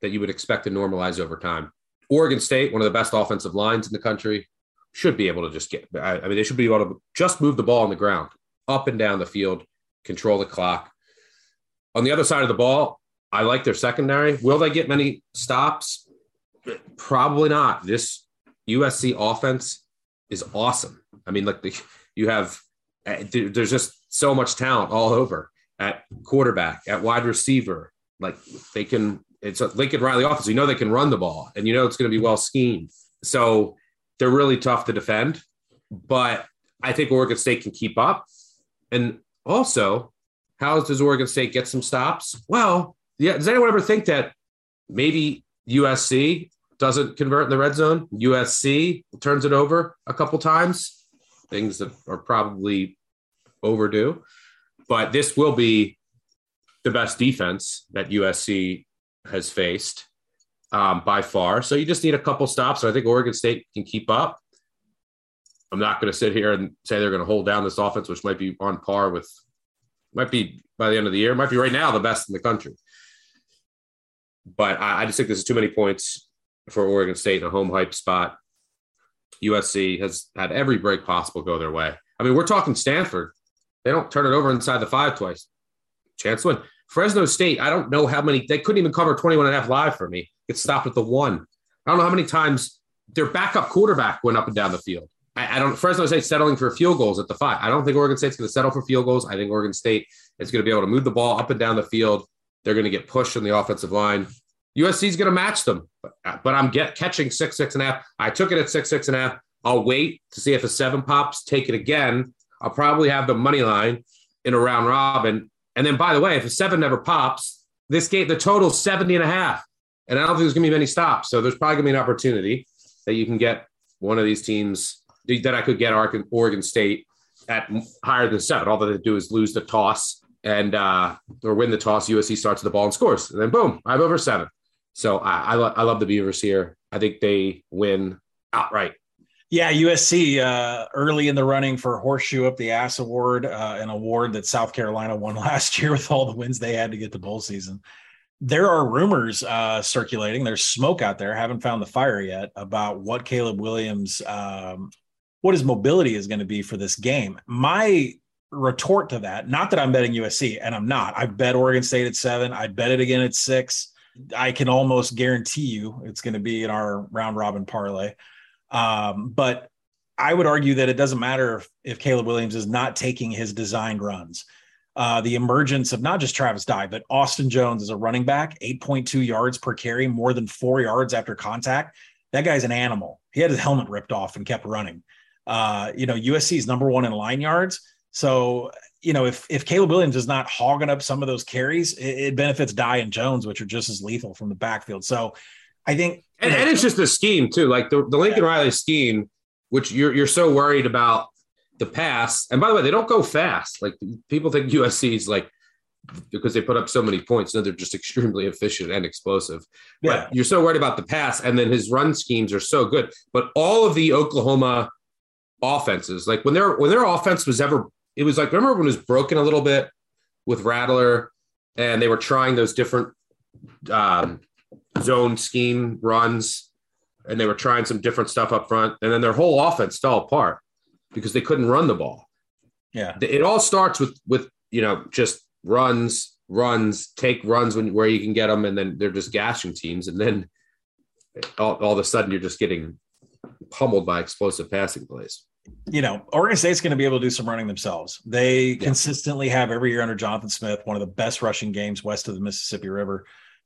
that you would expect to normalize over time. Oregon State, one of the best offensive lines in the country, should be able to just get – I mean, they should be able to just move the ball on the ground, up and down the field, control the clock. On the other side of the ball, I like their secondary. Will they get many stops? Probably not. This U S C offense is awesome. I mean, like the, you have – there's just so much talent all over at quarterback, at wide receiver. Like they can – it's a Lincoln Riley offense. You know they can run the ball, and you know it's going to be well schemed. So they're really tough to defend. But I think Oregon State can keep up. And also, how does Oregon State get some stops? Well, yeah. Does anyone ever think that maybe U S C doesn't convert in the red zone? U S C turns it over a couple times. Things that are probably overdue. But this will be the best defense that U S C has faced. um, by far. So you just need a couple stops. So I think Oregon State can keep up. I'm not going to sit here and say they're going to hold down this offense, which might be on par with, might be by the end of the year, might be right now the best in the country. But I, I just think this is too many points for Oregon State in a home hype spot. U S C has had every break possible go their way. I mean, we're talking Stanford. They don't turn it over inside the five twice. Chance to win. Fresno State, I don't know how many. They couldn't even cover twenty-one and a half live for me. It stopped at the one. I don't know how many times their backup quarterback went up and down the field. I, I don't. Fresno State settling for field goals at the five. I don't think Oregon State's going to settle for field goals. I think Oregon State is going to be able to move the ball up and down the field. They're going to get pushed on the offensive line. U S C is going to match them, but, but I'm get, catching six, six and a half. I took it at six, six and a half. I'll wait to see if a seven pops, take it again. I'll probably have the money line in a round robin. And then, by the way, if a seven never pops, this game, the total is seventy and a half. And I don't think there's going to be many stops. So there's probably going to be an opportunity that you can get one of these teams that I could get Oregon State at higher than seven. All that they do is lose the toss and uh, or win the toss. U S C starts the ball and scores. And then, boom, I have over seven. So I, I, lo- I love the Beavers here. I think they win outright. Yeah, U S C uh, early in the running for Horseshoe Up the Ass Award, uh, an award that South Carolina won last year with all the wins they had to get to bowl season. There are rumors uh, circulating. There's smoke out there. Haven't found the fire yet about what Caleb Williams, um, what his mobility is going to be for this game. My retort to that, not that I'm betting U S C, and I'm not. I bet Oregon State at seven. I bet it again at six. I can almost guarantee you it's going to be in our round robin parlay. Um, but I would argue that it doesn't matter if, if Caleb Williams is not taking his designed runs. Uh, the emergence of not just Travis Dye, but Austin Jones as a running back, eight point two yards per carry, more than four yards after contact. That guy's an animal. He had his helmet ripped off and kept running. Uh, you know, U S C is number one in line yards. So, you know, if, if Caleb Williams is not hogging up some of those carries, it, it benefits Dye and Jones, which are just as lethal from the backfield. So I think, and, and it's just the scheme too, like the, the Lincoln yeah. Riley scheme, which you're you're so worried about the pass. And by the way, they don't go fast. Like people think U S C is like because they put up so many points. No, they're just extremely efficient and explosive. Yeah. But you're so worried about the pass, and then his run schemes are so good. But all of the Oklahoma offenses, like when their when their offense was ever, it was like remember when it was broken a little bit with Rattler, and they were trying those different. Um, zone scheme runs, and they were trying some different stuff up front, and then their whole offense fell apart because they couldn't run the ball. Yeah. It all starts with, with, you know, just runs, runs, take runs when where you can get them. And then they're just gashing teams. And then all, all of a sudden you're just getting pummeled by explosive passing plays. You know, Oregon State's going to be able to do some running themselves. They yeah. consistently have every year under Jonathan Smith, one of the best rushing games west of the Mississippi River.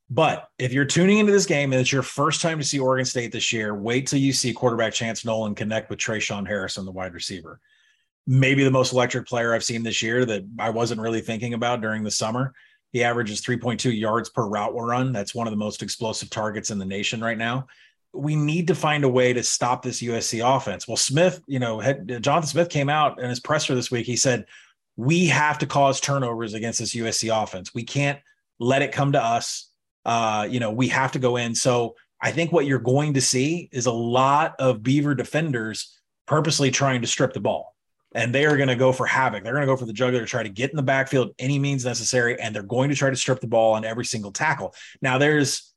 But if you're tuning into this game and it's your first time to see Oregon State this year, wait till you see quarterback Chance Nolan connect with Trayshawn Harrison, the wide receiver. Maybe the most electric player I've seen this year that I wasn't really thinking about during the summer. He averages three point two yards per route run. That's one of the most explosive targets in the nation right now. We need to find a way to stop this U S C offense. Well, Smith, you know, had, Jonathan Smith came out in his presser this week. He said, we have to cause turnovers against this U S C offense. We can't let it come to us. Uh, you know, we have to go in. So I think what you're going to see is a lot of Beaver defenders purposely trying to strip the ball, and they are going to go for havoc. They're going to go for the jugular, try to get in the backfield, any means necessary. And they're going to try to strip the ball on every single tackle. Now there's,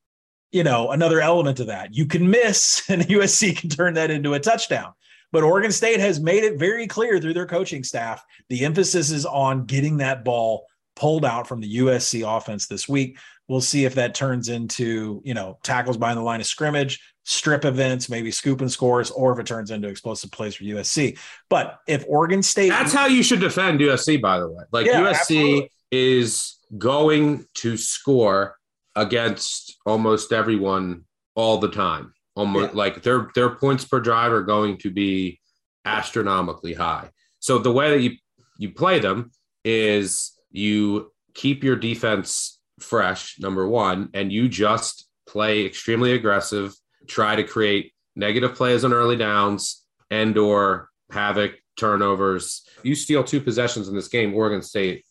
you know, another element to that. You can miss and U S C can turn that into a touchdown, but Oregon State has made it very clear through their coaching staff. The emphasis is on getting that ball pulled out from the U S C offense this week. We'll see if that turns into, you know, tackles behind the line of scrimmage, strip events, maybe scoop and scores, or if it turns into explosive plays for U S C. But if Oregon State... That's how you should defend U S C, by the way. Like, yeah, U S C absolutely. Is going to score against almost everyone all the time. Almost yeah. Like, their their points per drive are going to be astronomically high. So the way that you, you play them is you keep your defense... fresh, number one, and you just play extremely aggressive, try to create negative plays on early downs and or havoc, turnovers. You steal two possessions in this game, Oregon State,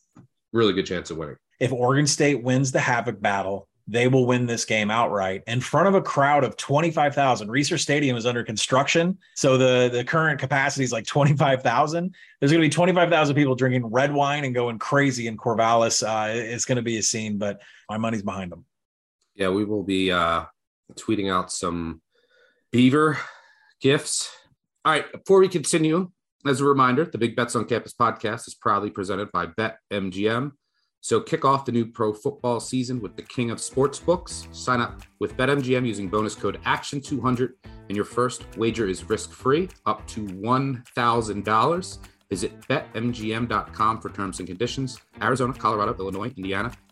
really good chance of winning. If Oregon State wins the havoc battle, they will win this game outright in front of a crowd of twenty-five thousand. Research Stadium is under construction, so the, the current capacity is like twenty-five thousand. There's going to be twenty-five thousand people drinking red wine and going crazy in Corvallis. Uh, it's going to be a scene, but my money's behind them. Yeah, we will be uh, tweeting out some Beaver gifts. All right, before we continue, as a reminder, the Big Bets on Campus podcast is proudly presented by BetMGM. So kick off the new pro football season with the king of sports books. Sign up with BetMGM using bonus code action two hundred, and your first wager is risk-free up to one thousand dollars. Visit bet M G M dot com for terms and conditions. Arizona, Colorado, Illinois, Indiana,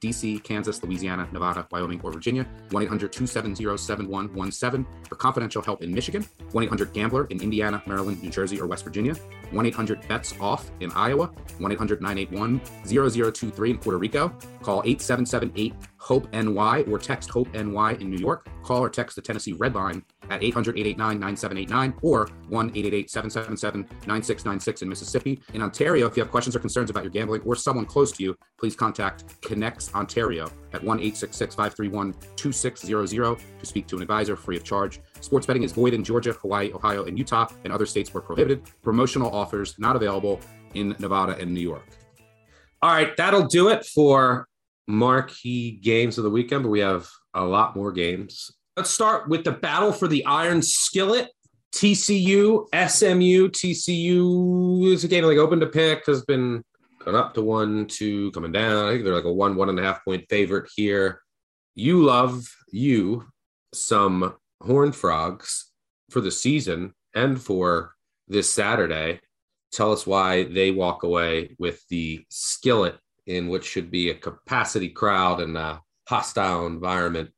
D C, Kansas, Louisiana, Nevada, Wyoming, or Virginia, one eight hundred two seven zero seven one one seven for confidential help in Michigan, one eight hundred gambler in Indiana, Maryland, New Jersey, or West Virginia, one eight hundred bets off in Iowa, one eight hundred nine eight one zero zero two three in Puerto Rico, call eight seven seven eight hope N Y or text hope N Y in New York, call or text the Tennessee Red Line at eight hundred eight eight nine nine seven eight nine or one eight eight eight seven seven seven nine six nine six in Mississippi. In Ontario, if you have questions or concerns about your gambling or someone close to you, please contact Connects Ontario at one eight six six five three one two six zero zero to speak to an advisor free of charge. Sports betting is void in Georgia, Hawaii, Ohio, and Utah, and other states were prohibited. Promotional offers not available in Nevada and New York. All right, that'll do it for marquee games of the weekend, but we have a lot more games. Let's start with the battle for the Iron Skillet. T C U, S M U. T C U is a game like open to pick, has been going up to one, two, coming down. I think they're like a one, one and a half point favorite here. You love you some Horned Frogs for the season and for this Saturday. Tell us why they walk away with the Skillet in what should be a capacity crowd and a hostile environment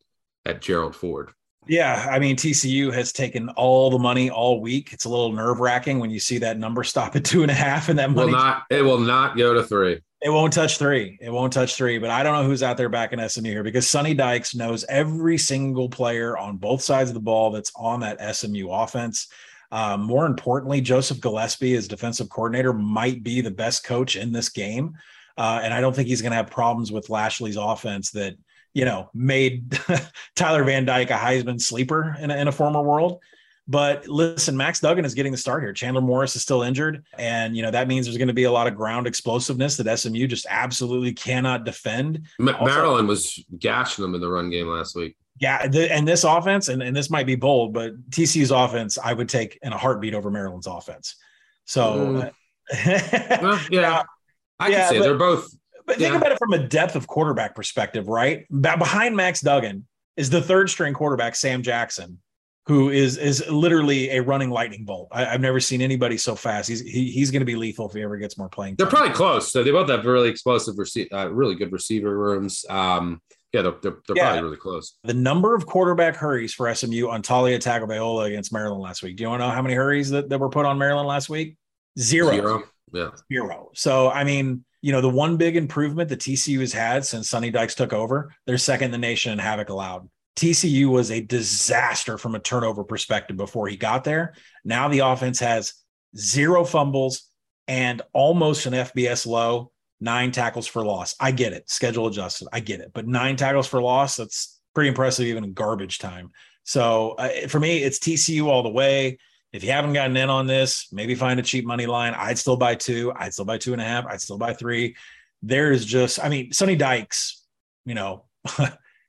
at Gerald Ford. Yeah, I mean, T C U has taken all the money all week. It's a little nerve-wracking when you see that number stop at two and a half, and that money will not, it will not go to three. It won't touch three. It won't touch three. But I don't know who's out there backing S M U here, because Sonny Dykes knows every single player on both sides of the ball that's on that S M U offense. Um, more importantly, Joseph Gillespie, as defensive coordinator, might be the best coach in this game. Uh, and I don't think he's going to have problems with Lashley's offense that, you know, made Tyler Van Dyke a Heisman sleeper in a, in a former world. But listen, Max Duggan is getting the start here. Chandler Morris is still injured. And, you know, that means there's going to be a lot of ground explosiveness that S M U just absolutely cannot defend. M- also, Maryland was gashing them in the run game last week. Yeah. The, and this offense, and, and this might be bold, but T C U's offense, I would take in a heartbeat over Maryland's offense. So, mm. well, yeah, now, I yeah, can say but, they're both. But think yeah. about it from a depth of quarterback perspective, right? Behind Max Duggan is the third string quarterback, Sam Jackson, who is is literally a running lightning bolt. I, I've never seen anybody so fast. He's he, he's going to be lethal if he ever gets more playing time. They're probably close. So they both have really explosive, rece- uh, really good receiver rooms. Um, yeah, they're, they're, they're yeah. probably really close. The number of quarterback hurries for S M U on Talia Tagovailoa against Maryland last week. Do you want to know how many hurries that, that were put on Maryland last week? Zero. Zero. Yeah. Zero. So, I mean, you know, the one big improvement that T C U has had since Sonny Dykes took over, they're second in the nation in havoc allowed. T C U was a disaster from a turnover perspective before he got there. Now the offense has zero fumbles and almost an F B S low, nine tackles for loss. I get it. Schedule adjusted. I get it. But nine tackles for loss, that's pretty impressive even in garbage time. So uh, for me, it's T C U all the way. If you haven't gotten in on this, maybe find a cheap money line. I'd still buy two. I'd still buy two and a half. I'd still buy three. There is just, I mean, Sonny Dykes, you know,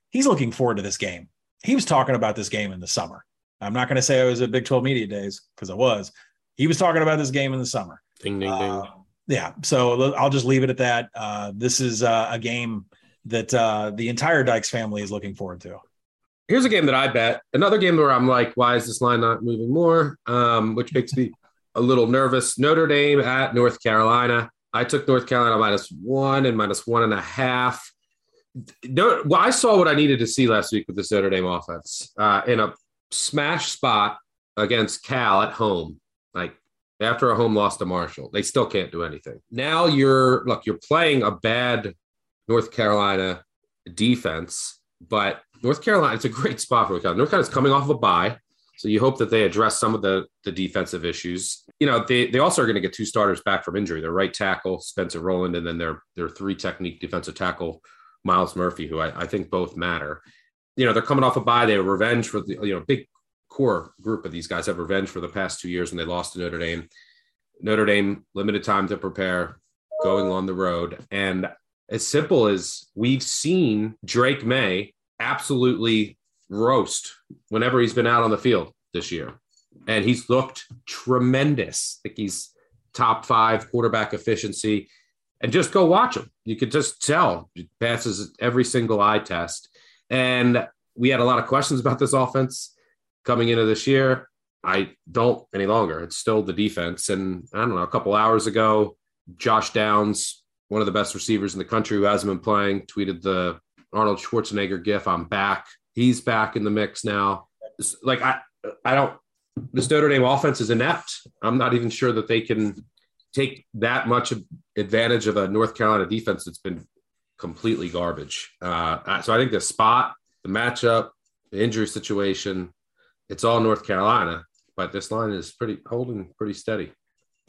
he's looking forward to this game. He was talking about this game in the summer. I'm not going to say I was at Big twelve Media Days, because I was. He was talking about this game in the summer. Ding, ding, uh, ding. Yeah, so I'll just leave it at that. Uh, this is uh, a game that uh, the entire Dykes family is looking forward to. Here's a game that I bet. Another game where I'm like, why is this line not moving more? Um, which makes me a little nervous. Notre Dame at North Carolina. I took North Carolina minus one and minus one and a half. there, well, I saw what I needed to see last week with this Notre Dame offense uh, in a smash spot against Cal at home. Like, after a home loss to Marshall, they still can't do anything. Now you're look, you're playing a bad North Carolina defense, but North Carolina, it's a great spot for North Carolina. North Carolina's coming off of a bye, so you hope that they address some of the, the defensive issues. You know, they they also are going to get two starters back from injury: their right tackle Spencer Rowland, and then their their three technique defensive tackle Miles Murphy, who I, I think both matter. You know, they're coming off a bye. They have revenge for the you know big. core group of these guys have revenge for the past two years when they lost to Notre Dame. Notre Dame, limited time to prepare, going on the road. And as simple as we've seen Drake May absolutely roast whenever he's been out on the field this year. And he's looked tremendous. I think he's top five quarterback efficiency. And just go watch him. You could just tell. He passes every single eye test. And we had a lot of questions about this offense coming into this year. I don't any longer. It's still the defense. And I don't know, a couple hours ago, Josh Downs, one of the best receivers in the country who hasn't been playing, tweeted the Arnold Schwarzenegger gif, "I'm back." He's back in the mix now. It's like, I, I don't, this Notre Dame offense is inept. I'm not even sure that they can take that much advantage of a North Carolina defense that's been completely garbage. Uh, so I think the spot, the matchup, the injury situation, it's all North Carolina, but this line is pretty holding pretty steady.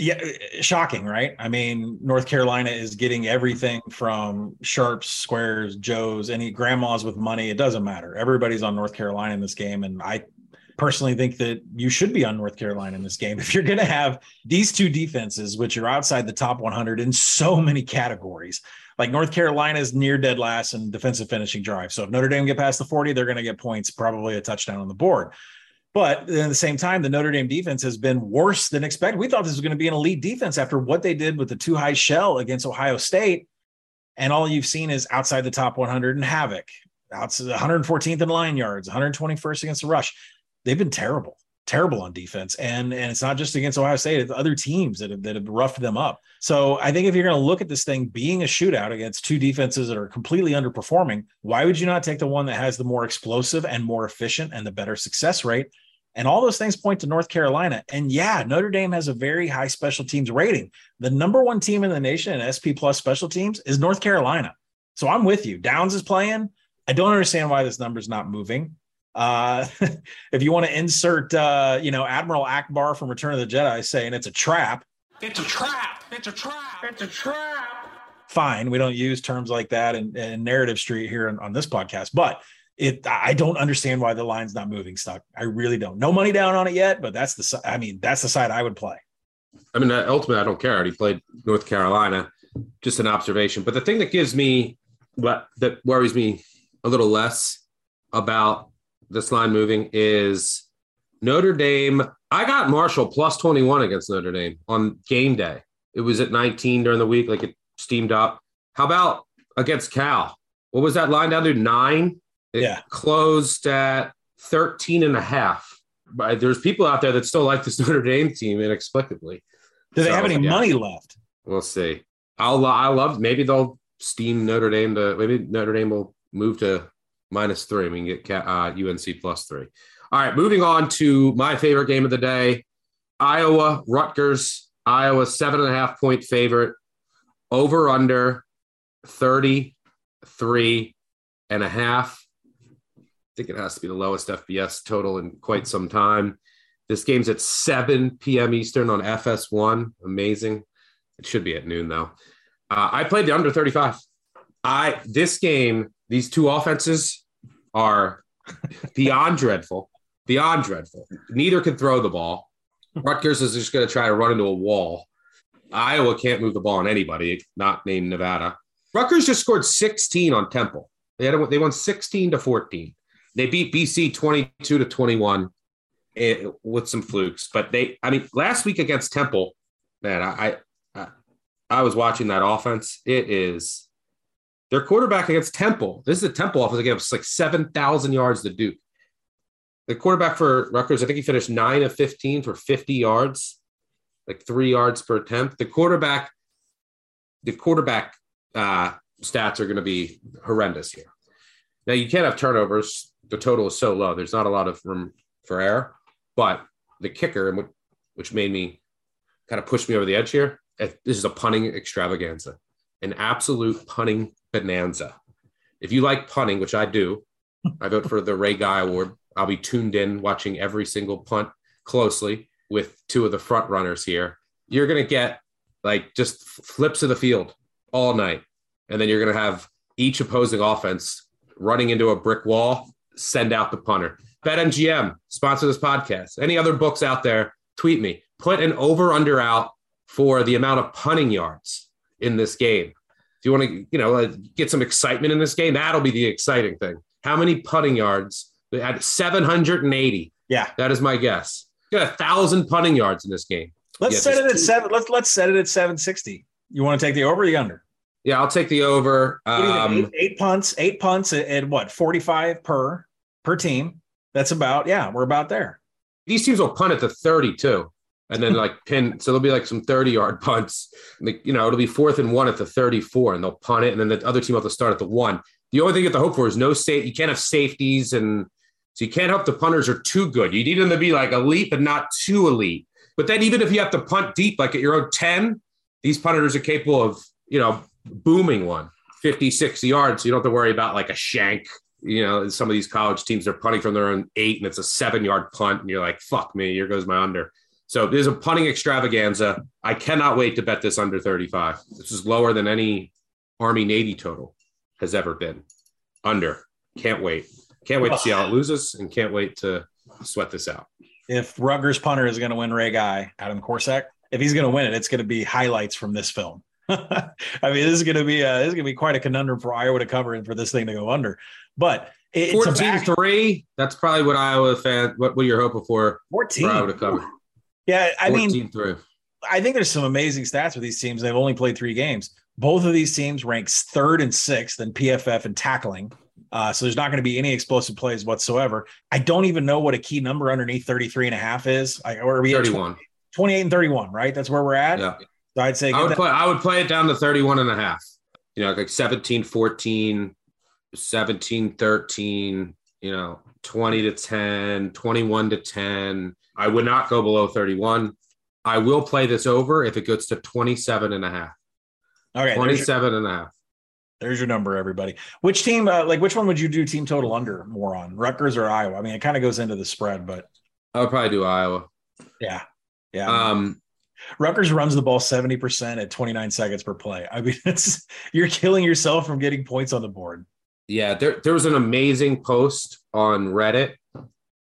Yeah, shocking, right? I mean, North Carolina is getting everything from sharps, squares, Joes, any grandmas with money. It doesn't matter. Everybody's on North Carolina in this game, and I personally think that you should be on North Carolina in this game. If you're going to have these two defenses, which are outside the top one hundred in so many categories, like North Carolina is near dead last in defensive finishing drive. So if Notre Dame get past the forty, they're going to get points, probably a touchdown on the board. But at the same time, the Notre Dame defense has been worse than expected. We thought this was going to be an elite defense after what they did with the two high shell against Ohio State. And all you've seen is outside the top one hundred in havoc, outside one hundred fourteenth in line yards, one hundred twenty-first against the rush. They've been terrible, terrible on defense. And, and it's not just against Ohio State, it's other teams that have, that have roughed them up. So I think if you're going to look at this thing being a shootout against two defenses that are completely underperforming, why would you not take the one that has the more explosive and more efficient and the better success rate? And all those things point to North Carolina. And yeah, Notre Dame has a very high special teams rating. The number one team in the nation in S P plus special teams is North Carolina. So I'm with you. Downs is playing. I don't understand why this number's not moving. Uh, if you want to insert, uh, you know, Admiral Akbar from Return of the Jedi saying it's a trap. It's a trap. It's a trap. It's a trap. Fine. We don't use terms like that in, in Narrative Street here on, on this podcast, but It, I don't understand why the line's not moving, Stuck. I really don't. No money down on it yet, but that's the, I mean, that's the side I would play. I mean, ultimately, I don't care. I already played North Carolina, just an observation. But the thing that gives me, what that worries me a little less about this line moving is Notre Dame. I got Marshall plus twenty-one against Notre Dame on game day. It was at nineteen during the week, like it steamed up. How about against Cal? What was that line down to? Nine? It yeah. closed at thirteen and a half. But there's people out there that still like this Notre Dame team inexplicably. Do they so, have any yeah. money left? We'll see. I'll, I love, maybe they'll steam Notre Dame to, maybe Notre Dame will move to minus three. I mean, get uh, U N C plus three. All right, moving on to my favorite game of the day, Iowa Rutgers. Iowa seven and a half point favorite, over under thirty-three and a half. I think it has to be the lowest F B S total in quite some time. This game's at seven p.m. Eastern on F S one. Amazing. It should be at noon, though. Uh, I played the under thirty-five. I This game, these two offenses are beyond dreadful, beyond dreadful. Neither can throw the ball. Rutgers is just going to try to run into a wall. Iowa can't move the ball on anybody, not named Nevada. Rutgers just scored sixteen on Temple. They had a, they won sixteen to fourteen. They beat B C twenty-two to twenty-one with some flukes, but they, I mean, last week against Temple, man, I, I, I was watching that offense. It is their quarterback against Temple. This is a Temple offense against like seven thousand yards to Duke. The quarterback for Rutgers, I think he finished nine of fifteen for fifty yards, like three yards per attempt. The quarterback, the quarterback, uh, stats are going to be horrendous here. Now, you can't have turnovers. The total is so low. There's not a lot of room for error. But the kicker, and which made me kind of push me over the edge here, this is a punting extravaganza, an absolute punting bonanza. If you like punting, which I do, I vote for the Ray Guy Award. I'll be tuned in watching every single punt closely with two of the front runners here. You're going to get like just flips of the field all night. And then you're going to have each opposing offense running into a brick wall, send out the punter. BetMGM, sponsor this podcast. Any other books out there, tweet me. Put an over-under out for the amount of punting yards in this game. If you want to, you know, get some excitement in this game, that'll be the exciting thing. How many punting yards? They had seven hundred eighty. Yeah. That is my guess. You got a thousand punting yards in this game. Let's yeah, set it at seven. Let's let's set it at seven sixty. You want to take the over or the under? Yeah, I'll take the over. Um, eight, eight punts, eight punts at, at what? forty-five per per team. That's about, yeah, we're about there. These teams will punt at the thirty too. And then like pin. So there'll be like some thirty-yard punts. Like, you know, it'll be fourth and one at the thirty-four, and they'll punt it. And then the other team will have to start at the one. The only thing you have to hope for is no safe. You can't have safeties. And so you can't hope the punters are too good. You need them to be like elite, but not too elite. But then even if you have to punt deep, like at your own ten, these punters are capable of, you know, booming one, fifty, sixty yards. So you don't have to worry about like a shank. You know, some of these college teams, they're punting from their own eight, and it's a seven-yard punt. And you're like, fuck me, here goes my under. So there's a punting extravaganza. I cannot wait to bet this under thirty-five. This is lower than any Army-Navy total has ever been. Under. Can't wait. Can't wait to see how it loses, and can't wait to sweat this out. If Rutgers punter is going to win Ray Guy out in Corsac, if he's going to win it, it's going to be highlights from this film. I mean, this is going to be a, this is going to be quite a conundrum for Iowa to cover and for this thing to go under. But it, it's fourteen three, that's probably what Iowa fan. What were you hoping for? fourteen For Iowa to cover. Yeah, I mean, through. I think there's some amazing stats with these teams. They've only played three games. Both of these teams ranks third and sixth in P F F in tackling. Uh, so there's not going to be any explosive plays whatsoever. I don't even know what a key number underneath thirty-three and a half is. I, or are we thirty-one. twenty-eight and thirty-one, right? That's where we're at. Yeah. So I'd say I would, play, I would play it down to thirty-one and a half. You know, like seventeen fourteen, seventeen thirteen, you know, twenty to ten, twenty-one to ten. I would not go below thirty-one. I will play this over if it goes to twenty-seven and a half. Okay. twenty-seven and a half. There's your number, everybody. Which team, uh, like, which one would you do team total under more on, Rutgers or Iowa? I mean, it kind of goes into the spread, but I would probably do Iowa. Yeah, yeah. Um, Rutgers runs the ball seventy percent at twenty-nine seconds per play. I mean, it's you're killing yourself from getting points on the board. Yeah, there there was an amazing post on Reddit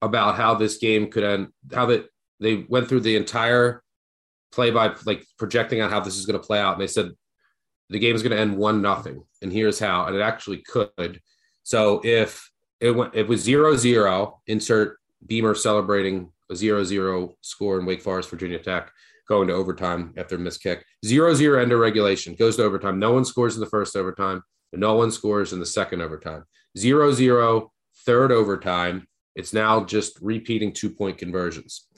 about how this game could end. How that they went through the entire play by like projecting on how this is going to play out, and they said the game is going to end one nothing, and here's how. And it actually could. So if it went, it was zero zero. Insert Beamer celebrating a zero zero score in Wake Forest, Virginia Tech, going to overtime after a missed kick. Zero zero end of regulation goes to overtime. No one scores in the first overtime. And no one scores in the second overtime. Zero zero third overtime. It's now just repeating two point conversions.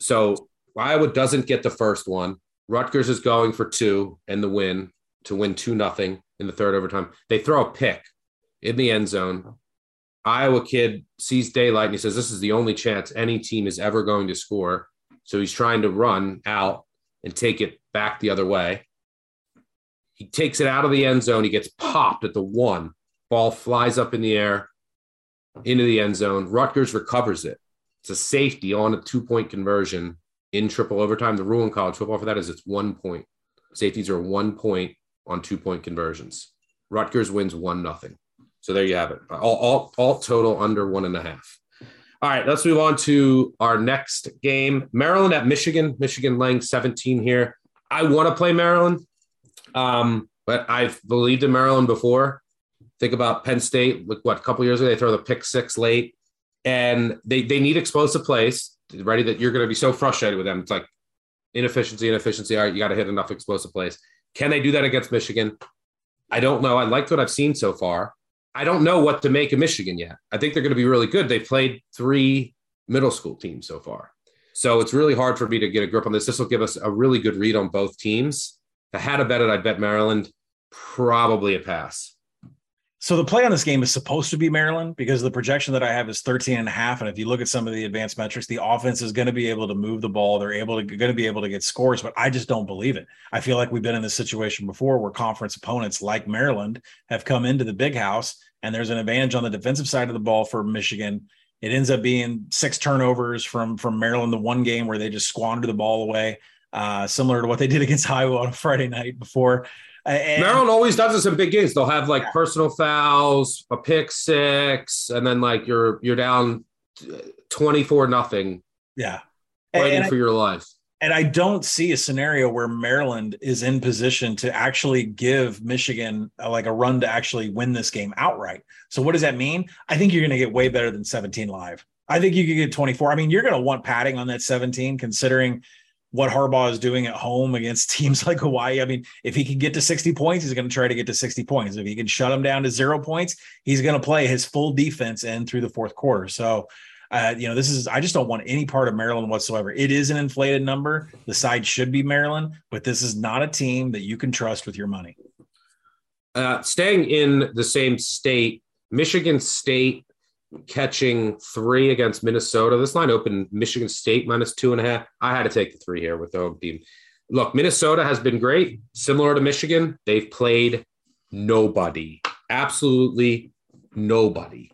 So Iowa doesn't get the first one. Rutgers is going for two and the win. To win two nothing in the third overtime. They throw a pick in the end zone. Iowa kid sees daylight and he says, this is the only chance any team is ever going to score. So he's trying to run out and take it back the other way. He takes it out of the end zone. He gets popped at the one. Ball flies up in the air into the end zone. Rutgers recovers it. It's a safety on a two-point conversion in triple overtime. The rule in college football for that is it's one point. Safeties are one point on two-point conversions. Rutgers wins one nothing. So there you have it. All, all, all total under one and a half. All right, let's move on to our next game. Maryland at Michigan. Michigan laying seventeen here. I want to play Maryland, um, but I've believed in Maryland before. Think about Penn State. Look, what, a couple years ago, they throw the pick six late, and they, they need explosive plays, ready that you're going to be so frustrated with them. It's like inefficiency, inefficiency. All right, you got to hit enough explosive plays. Can they do that against Michigan? I don't know. I liked what I've seen so far. I don't know what to make of Michigan yet. I think they're going to be really good. They played three middle school teams so far. So it's really hard for me to get a grip on this. This will give us a really good read on both teams. If I had to bet it, I'd bet Maryland. Probably a pass. So the play on this game is supposed to be Maryland because the projection that I have is thirteen and a half. And if you look at some of the advanced metrics, the offense is going to be able to move the ball. They're able to going to be able to get scores, but I just don't believe it. I feel like we've been in this situation before where conference opponents like Maryland have come into the big house and there's an advantage on the defensive side of the ball for Michigan. It ends up being six turnovers from, from Maryland, the one game where they just squander the ball away, uh, similar to what they did against Iowa on a Friday night before. And Maryland always does this in big games. They'll have like yeah. personal fouls, a pick six, and then like you're you're down twenty-four nothing. Yeah. Fighting for I, your life. And I don't see a scenario where Maryland is in position to actually give Michigan a, like a run to actually win this game outright. So what does that mean? I think you're going to get way better than seventeen live. I think you could get twenty-four. I mean, you're going to want padding on that seventeen considering – what Harbaugh is doing at home against teams like Hawaii. I mean, if he can get to sixty points, he's going to try to get to sixty points. If he can shut him down to zero points, he's going to play his full defense in through the fourth quarter. So, uh, you know, this is, I just don't want any part of Maryland whatsoever. It is an inflated number. The side should be Maryland, but this is not a team that you can trust with your money. Uh, staying in the same state, Michigan State catching three against Minnesota. This line opened Michigan State minus two and a half. I had to take the three here with the home team. Look, Minnesota has been great. Similar to Michigan, they've played nobody, absolutely nobody.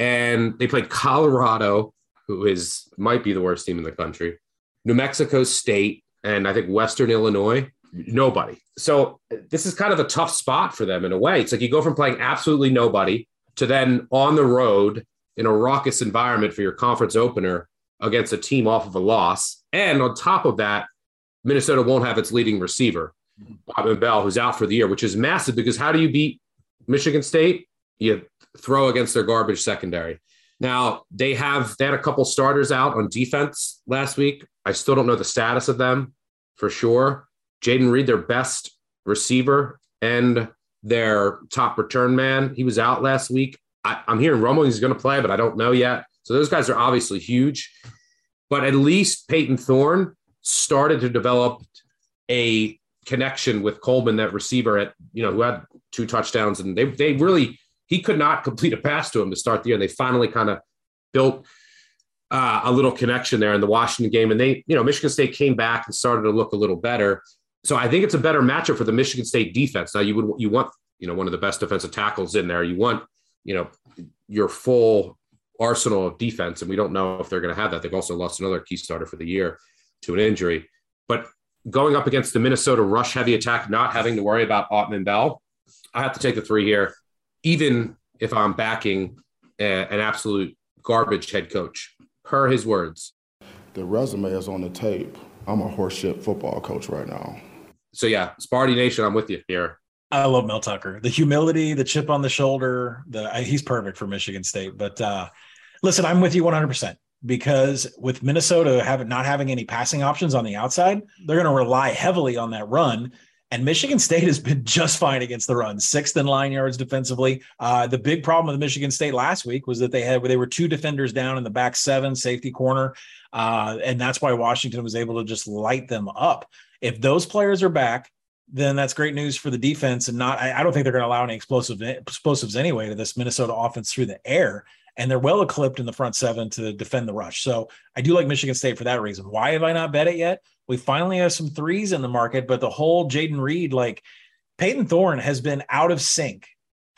And they played Colorado, who is might be the worst team in the country, New Mexico State, and I think Western Illinois, nobody. So this is kind of a tough spot for them in a way. It's like you go from playing absolutely nobody to then on the road in a raucous environment for your conference opener against a team off of a loss. And on top of that, Minnesota won't have its leading receiver, Bobby Bell, who's out for the year, which is massive because how do you beat Michigan State? You throw against their garbage secondary. Now, they have they had a couple starters out on defense last week. I still don't know the status of them for sure. Jaden Reed, their best receiver, and their top return man, he was out last week. I, I'm hearing rumblings he's going to play, but I don't know yet. So those guys are obviously huge. But at least Peyton Thorne started to develop a connection with Coleman, that receiver at you know who had two touchdowns, and they they really he could not complete a pass to him to start the year. And they finally kind of built uh, a little connection there in the Washington game, and they you know Michigan State came back and started to look a little better. So I think it's a better matchup for the Michigan State defense. Now you would you want you know one of the best defensive tackles in there. You want you know your full arsenal of defense, and we don't know if they're going to have that. They've also lost another key starter for the year to an injury. But going up against the Minnesota rush heavy attack, not having to worry about Ottman Bell, I have to take the three here, even if I'm backing a, an absolute garbage head coach, per his words. The resume is on the tape. I'm a horseshit football coach right now. So, yeah, Sparty Nation, I'm with you here. I love Mel Tucker. The humility, the chip on the shoulder, the I, he's perfect for Michigan State. But, uh, listen, I'm with you one hundred percent because with Minnesota having not having any passing options on the outside, they're going to rely heavily on that run. And Michigan State has been just fine against the run, sixth in line yards defensively. Uh, the big problem with Michigan State last week was that they had they were two defenders down in the back seven, safety corner, uh, and that's why Washington was able to just light them up. If those players are back, then that's great news for the defense. And not, I, I don't think they're going to allow any explosive explosives anyway to this Minnesota offense through the air. And they're well equipped in the front seven to defend the rush. So I do like Michigan State for that reason. Why have I not bet it yet? We finally have some threes in the market, but the whole Jaden Reed, like Peyton Thorne has been out of sync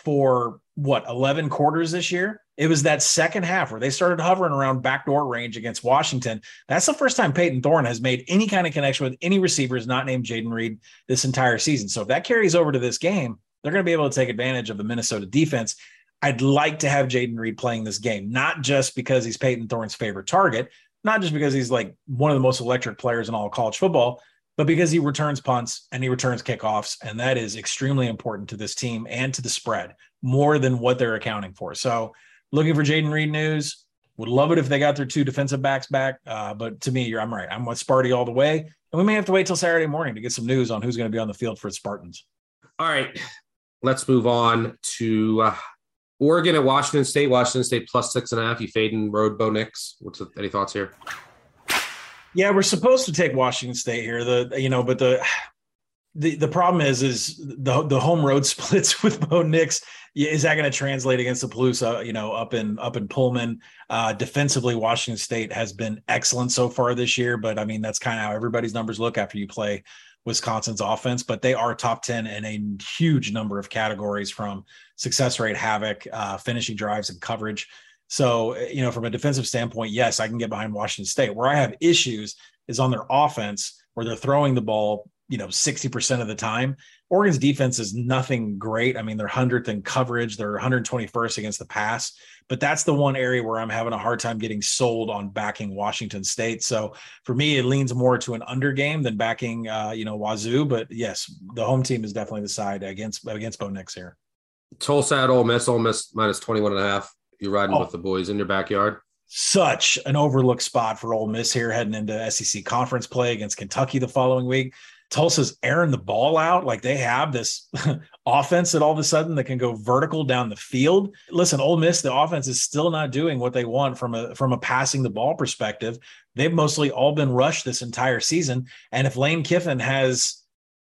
for what, eleven quarters this year? It was that second half where they started hovering around backdoor range against Washington. That's the first time Peyton Thorne has made any kind of connection with any receivers not named Jaden Reed this entire season. So if that carries over to this game, they're going to be able to take advantage of the Minnesota defense. I'd like to have Jaden Reed playing this game, not just because he's Peyton Thorne's favorite target, not just because he's like one of the most electric players in all of college football, but because he returns punts and he returns kickoffs. And that is extremely important to this team and to the spread more than what they're accounting for. So looking for Jaden Reed news. Would love it if they got their two defensive backs back. Uh, but to me, you're, I'm right. I'm with Sparty all the way. And we may have to wait till Saturday morning to get some news on who's going to be on the field for the Spartans. All right, let's move on to uh... Oregon at Washington State. Washington State plus six and a half. You fading road Bo Nix. What's the, any thoughts here? Yeah, we're supposed to take Washington State here. The you know, but the The the problem is is the the home road splits with Bo Nix. Is that going to translate against the Palouse? Uh, you know, up in up in Pullman. Uh, defensively, Washington State has been excellent so far this year, but I mean that's kind of how everybody's numbers look after you play Wisconsin's offense. But they are top ten in a huge number of categories, from success rate, havoc, uh, finishing drives, and coverage. So you know, from a defensive standpoint, yes, I can get behind Washington State. Where I have issues is on their offense, where they're throwing the ball, you know, sixty percent of the time. Oregon's defense is nothing great. I mean, they're hundredth in coverage. They're one hundred twenty-first against the pass, but that's the one area where I'm having a hard time getting sold on backing Washington State. So for me, it leans more to an under game than backing, uh, you know, Wazoo. But yes, the home team is definitely the side against, against Bo Nix here. Tulsa at Ole Miss, Ole Miss minus twenty-one and a half. You're riding oh. with the boys in your backyard. Such an overlooked spot for Ole Miss here, heading into S E C conference play against Kentucky the following week. Tulsa's airing the ball out. Like, they have this offense that all of a sudden that can go vertical down the field. Listen, Ole Miss, the offense is still not doing what they want from a, from a passing the ball perspective. They've mostly all been rushed this entire season. And if Lane Kiffin has,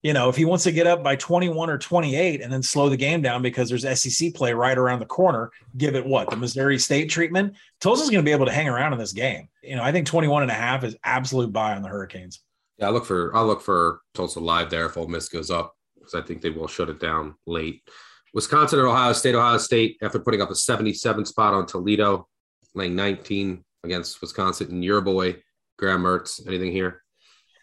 you know, if he wants to get up by twenty-one or twenty-eight and then slow the game down because there's S E C play right around the corner, give it what? The Missouri State treatment? Tulsa's going to be able to hang around in this game. You know, I think twenty-one and a half is absolute buy on the Hurricanes. Yeah, I look for I'll look for Tulsa live there if Ole Miss goes up, because I think they will shut it down late. Wisconsin at Ohio State. Ohio State, after putting up a seventy-seven spot on Toledo, laying nineteen against Wisconsin and your boy, Graham Mertz. Anything here?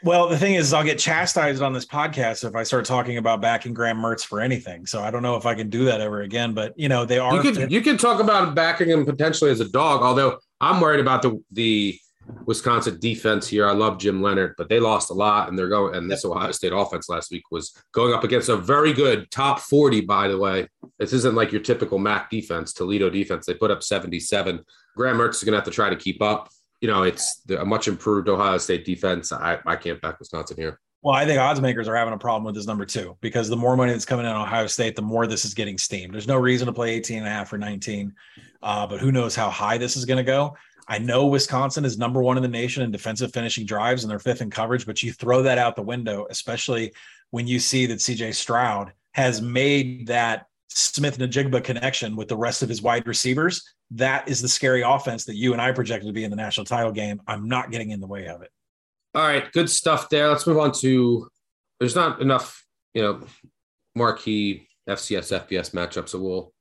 Well, the thing is, I'll get chastised on this podcast if I start talking about backing Graham Mertz for anything. So I don't know if I can do that ever again. But you know, they are. You can, you can talk about backing him potentially as a dog. Although I'm worried about the the. Wisconsin defense here. I love Jim Leonhard, but they lost a lot, and they're going. And this Ohio State offense last week was going up against a very good top forty. By the way, this isn't like your typical M A C defense, Toledo defense. They put up seventy-seven. Graham Mertz is going to have to try to keep up. You know, it's a much improved Ohio State defense. I, I can't back Wisconsin here. Well, I think oddsmakers are having a problem with this number two, because the more money that's coming in on Ohio State, the more this is getting steamed. There's no reason to play eighteen and a half or nineteen, uh, but who knows how high this is going to go. I know Wisconsin is number one in the nation in defensive finishing drives, and they're fifth in coverage, but you throw that out the window, especially when you see that C J Stroud has made that Smith-Njigba connection with the rest of his wide receivers. That is the scary offense that you and I projected to be in the national title game. I'm not getting in the way of it. All right, good stuff there. Let's move on to – there's not enough, you know, marquee F C S, F B S matchups, so we'll,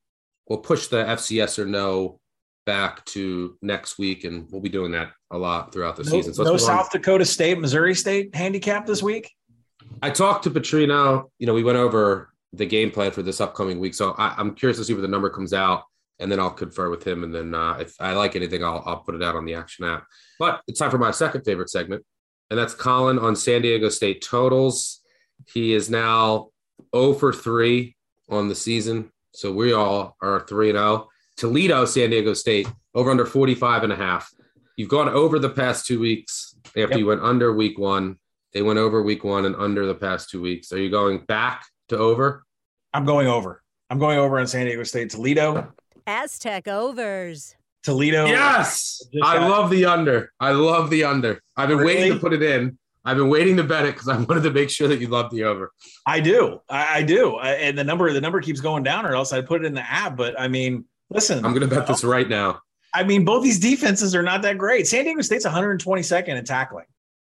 we'll push the F C S or no – back to next week, and we'll be doing that a lot throughout the no, season. So no South Dakota State, Missouri State handicap this week? I talked to Petrino. You know, we went over the game plan for this upcoming week, so I, I'm curious to see where the number comes out, and then I'll confer with him, and then uh, if I like anything, I'll, I'll put it out on the Action app. But it's time for my second favorite segment, and that's Colin on San Diego State totals. He is now zero for three on the season, so we all are three and oh. Toledo, San Diego State, over under forty-five and a half. You've gone over the past two weeks after yep. you went under week one. They went over week one and under the past two weeks. Are you going back to over? I'm going over. I'm going over on San Diego State, Toledo. Aztec overs. Toledo. Yes. I love the under. I love the under. I've been really? waiting to put it in. I've been waiting to bet it because I wanted to make sure that you loved the over. I do. I, I do. I, and the number, the number keeps going down, or else I'd put it in the app. But I mean, listen, I'm going to bet this right now. I mean, both these defenses are not that great. San Diego State's one hundred twenty-second in tackling.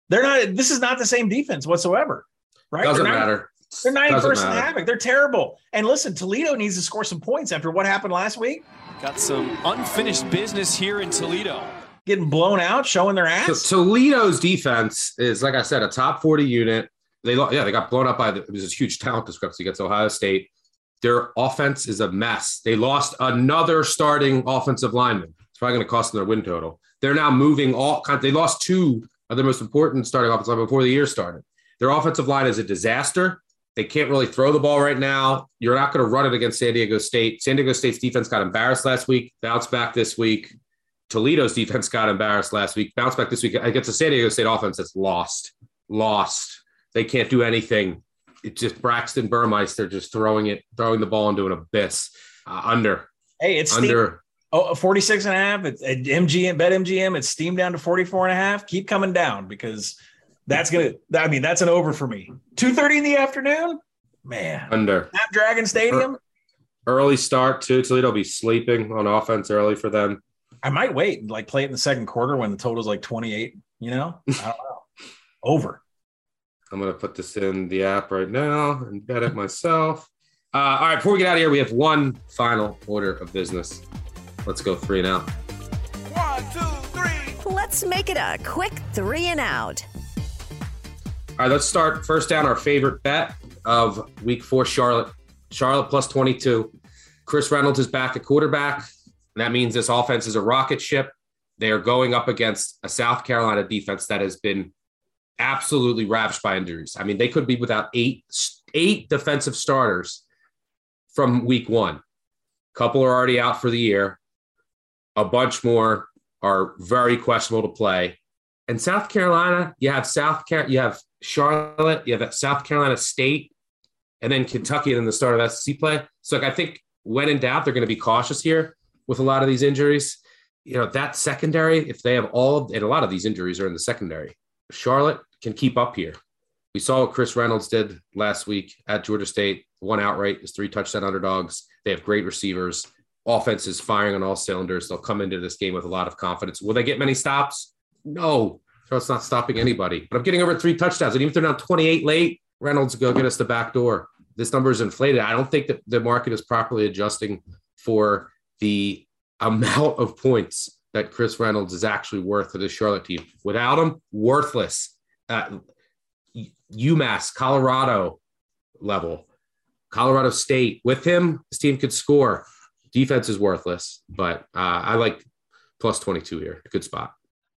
They're not. This is not the same defense whatsoever, right? Doesn't they're matter. Not, they're not first in havoc. They're terrible. And listen, Toledo needs to score some points after what happened last week. Got some unfinished business here in Toledo. Getting blown out, showing their ass. So Toledo's defense is, like I said, a top forty unit. They yeah, they got blown up by the, it was this huge talent discrepancy against Ohio State. Their offense is a mess. They lost another starting offensive lineman. It's probably going to cost them their win total. They're now moving all kinds. They lost two of their most important starting offensive linemen before the year started. Their offensive line is a disaster. They can't really throw the ball right now. You're not going to run it against San Diego State. San Diego State's defense got embarrassed last week, bounced back this week. Toledo's defense got embarrassed last week, bounced back this week against a San Diego State offense that's lost. Lost. They can't do anything. It's just Braxton Burmeister just throwing it, throwing the ball into an abyss. Uh, under. Hey, it's under. Steam. Oh, forty-six and a half. It's at M G M, Bet M G M. It's steamed down to forty-four and a half. Keep coming down because That's gonna. I mean, that's an over for me. Two thirty in the afternoon, man. Under at Dragon Stadium. Early start too. Toledo will be sleeping on offense early for them. I might wait and like play it in the second quarter when the total is like twenty-eight. You know, I don't know. Over. I'm gonna put this in the app right now and bet it myself. Uh, all right, before we get out of here, we have one final order of business. Let's go three and out. One, two, three. Let's make it a quick three and out. All right, let's start first down, our favorite bet of week four, Charlotte. Charlotte plus twenty-two. Chris Reynolds is back at quarterback, and that means this offense is a rocket ship. They are going up against a South Carolina defense that has been absolutely ravaged by injuries. I mean, they could be without eight eight defensive starters from week one. A couple are already out for the year. A bunch more are very questionable to play. And South Carolina, you have South Car- you have Charlotte, you have South Carolina State, and then Kentucky, and then the start of S E C play. So like, I think when in doubt, they're going to be cautious here with a lot of these injuries. You know, that secondary, if they have all of, and a lot of these injuries are in the secondary, Charlotte can keep up here. We saw what Chris Reynolds did last week at Georgia State. One outright is three touchdown underdogs. They have great receivers. Offense is firing on all cylinders. They'll come into this game with a lot of confidence. Will they get many stops? No, so it's not stopping anybody. But I'm getting over three touchdowns. And even if they're down twenty-eight late, Reynolds will go get us the back door. This number is inflated. I don't think that the market is properly adjusting for the amount of points that Chris Reynolds is actually worth to the Charlotte team. Without him, worthless. Uh, UMass, Colorado level, Colorado State. With him, this team could score. Defense is worthless, but uh, I like plus twenty-two here. Good spot.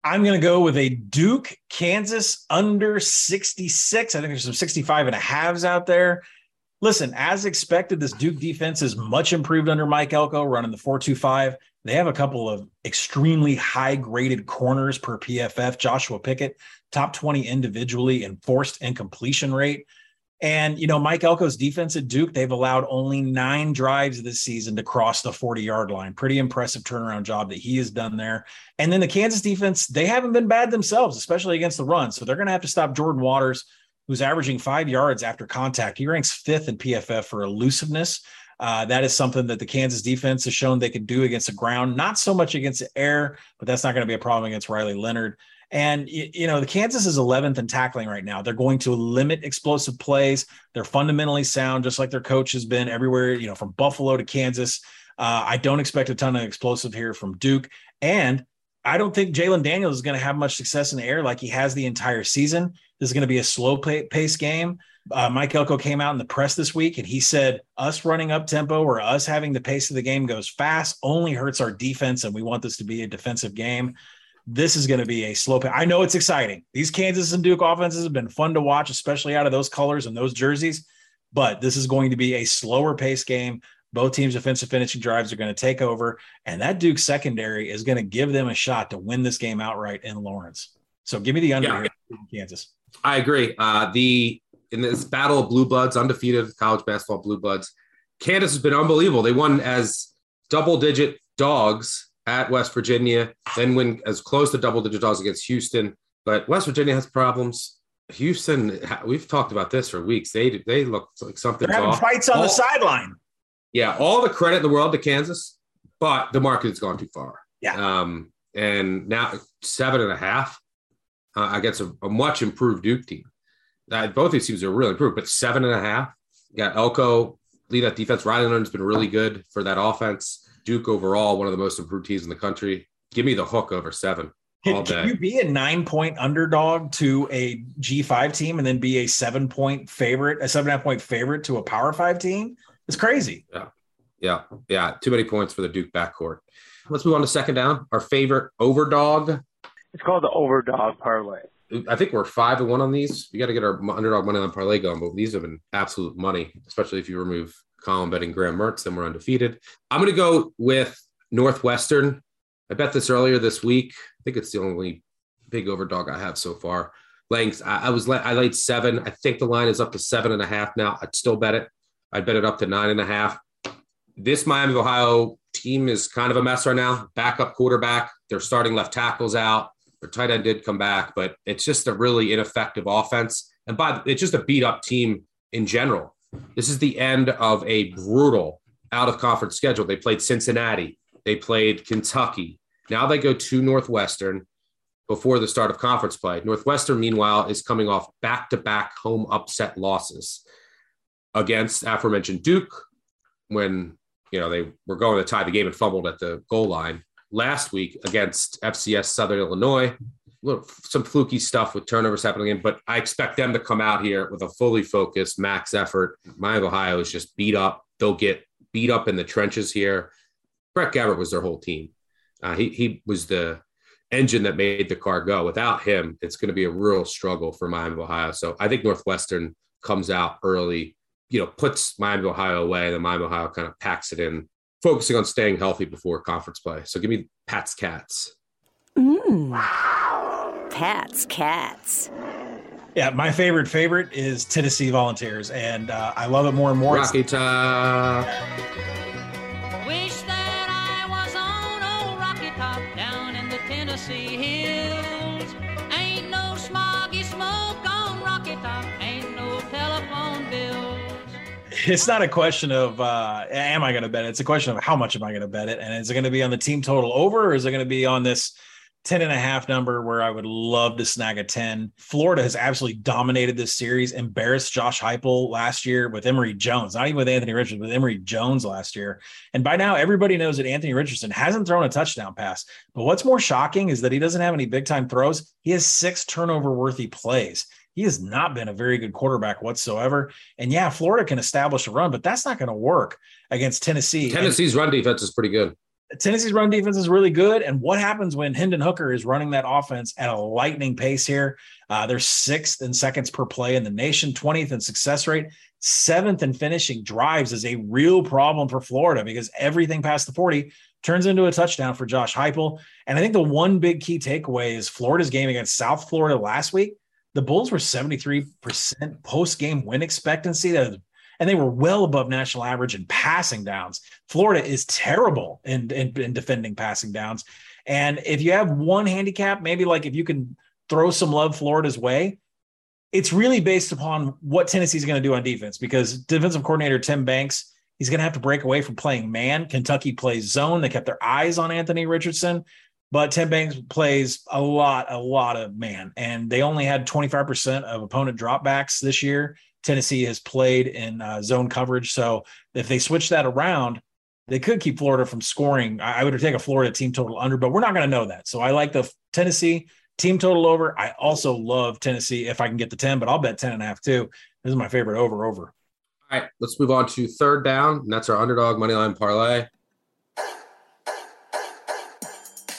I'm going to go with a Duke, Kansas under sixty-six. I think there's some sixty-five and a halves out there. Listen, as expected, this Duke defense is much improved under Mike Elko running the four two five. They have a couple of extremely high-graded corners per P F F. Joshua Pickett, top twenty individually in forced incompletion rate. And, you know, Mike Elko's defense at Duke, they've allowed only nine drives this season to cross the forty-yard line. Pretty impressive turnaround job that he has done there. And then the Kansas defense, they haven't been bad themselves, especially against the run. So they're going to have to stop Jordan Waters, who's averaging five yards after contact. He ranks fifth in P F F for elusiveness. Uh, that is something that the Kansas defense has shown they can do against the ground, not so much against the air, but that's not going to be a problem against Riley Leonard. And, you know, the Kansas is eleventh in tackling right now. They're going to limit explosive plays. They're fundamentally sound, just like their coach has been everywhere, you know, from Buffalo to Kansas. Uh, I don't expect a ton of explosive here from Duke. And I don't think Jalen Daniels is going to have much success in the air like he has the entire season. This is going to be a slow pace game. Uh, Mike Elko came out in the press this week, and he said, us running up tempo or us having the pace of the game goes fast only hurts our defense, and we want this to be a defensive game. This is going to be a slow pace. I know it's exciting. These Kansas and Duke offenses have been fun to watch, especially out of those colors and those jerseys, but this is going to be a slower pace game. Both teams' defensive finishing drives are going to take over, and that Duke secondary is going to give them a shot to win this game outright in Lawrence. So give me the under yeah. here in Kansas. I agree. Uh, the in this battle of blue bloods, undefeated college basketball blue bloods, Kansas has been unbelievable. They won as double-digit dogs at West Virginia, then win as close to double-digit dogs against Houston. But West Virginia has problems. Houston, we've talked about this for weeks. They they look like something's They're having off. Fights on all, the sideline. Yeah, all the credit in the world to Kansas, but the market has gone too far. Yeah, um, and now seven and a half uh, against a, a much improved Duke team. Uh, both these teams are really improved, but seven and a half. You got Elko lead that defense. Riley Leonard's been really good for that offense. Duke overall, one of the most improved teams in the country. Give me the hook over seven all day. Can you be a nine-point underdog to a G five team and then be a seven-point favorite, a seven-and-a-half-point favorite to a Power Five team? It's crazy. Yeah, yeah, yeah. Too many points for the Duke backcourt. Let's move on to second down. Our favorite overdog. It's called the overdog parlay. I think we're five and one on these. We got to get our underdog money on parlay going, but these have been absolute money, especially if you remove Colin betting Graham Mertz, then we're undefeated. I'm going to go with Northwestern. I bet this earlier this week. I think it's the only big overdog I have so far. Lengths, I, I was I laid seven. I think the line is up to seven and a half now. I'd still bet it. I'd bet it up to nine and a half. This Miami of Ohio team is kind of a mess right now. Backup quarterback. They're starting left tackles out. Their tight end did come back, but it's just a really ineffective offense. And by it's just a beat up team in general. This is the end of a brutal out of conference schedule. They played Cincinnati. They played Kentucky. Now they go to Northwestern before the start of conference play. Northwestern, meanwhile, is coming off back-to-back home upset losses against aforementioned Duke when, you know, they were going to tie the game and fumbled at the goal line. Last week against F C S Southern Illinois, little, some fluky stuff with turnovers happening in, but I expect them to come out here with a fully focused max effort. My Ohio is just beat up. They'll get beat up in the trenches here. Brett Gabbert was their whole team. Uh, he he was the engine that made the car go. Without him, it's going to be a real struggle for Miami of Ohio. So I think Northwestern comes out early, you know, puts Miami of Ohio away, and then Miami of Ohio kind of packs it in, focusing on staying healthy before conference play. So give me Pat's Cats. Mm. Wow. Pat's Cats. Yeah, my favorite favorite is Tennessee Volunteers, and uh, I love it more and more. Rocky Top. Wish that I was on old Rocky Top down in the Tennessee hills. Ain't no smoggy smoke on Rocky Top. Ain't no telephone bills. It's not a question of uh, am I going to bet it? It's a question of how much am I going to bet it? And is it going to be on the team total over, or is it going to be on this ten and a half number where I would love to snag a ten? Florida has absolutely dominated this series, embarrassed Josh Heupel last year with Emory Jones, not even with Anthony Richardson, with Emory Jones last year. And by now, everybody knows that Anthony Richardson hasn't thrown a touchdown pass. But what's more shocking is that he doesn't have any big time throws. He has six turnover worthy plays. He has not been a very good quarterback whatsoever. And yeah, Florida can establish a run, but that's not going to work against Tennessee. Tennessee's and run defense is pretty good. Tennessee's run defense is really good. And what happens when Hendon Hooker is running that offense at a lightning pace here? Uh, they're sixth in seconds per play in the nation, twentieth in success rate, seventh in finishing drives is a real problem for Florida because everything past the forty turns into a touchdown for Josh Heupel. And I think the one big key takeaway is Florida's game against South Florida last week. The Bulls were seventy-three percent post-game win expectancy, and they were well above national average in passing downs. Florida is terrible in, in, in defending passing downs. And if you have one handicap, maybe like if you can throw some love Florida's way, it's really based upon what Tennessee's going to do on defense because defensive coordinator Tim Banks, he's going to have to break away from playing man. Kentucky plays zone. They kept their eyes on Anthony Richardson. But Tim Banks plays a lot, a lot of man, and they only had twenty-five percent of opponent dropbacks this year. Tennessee has played in uh, zone coverage, so if they switch that around, they could keep Florida from scoring. I, I would take a Florida team total under, but we're not going to know that. So I like the Tennessee team total over. I also love Tennessee if I can get the ten, but I'll bet ten and a half too. This is my favorite over, over. All right, let's move on to third down, and that's our underdog moneyline parlay.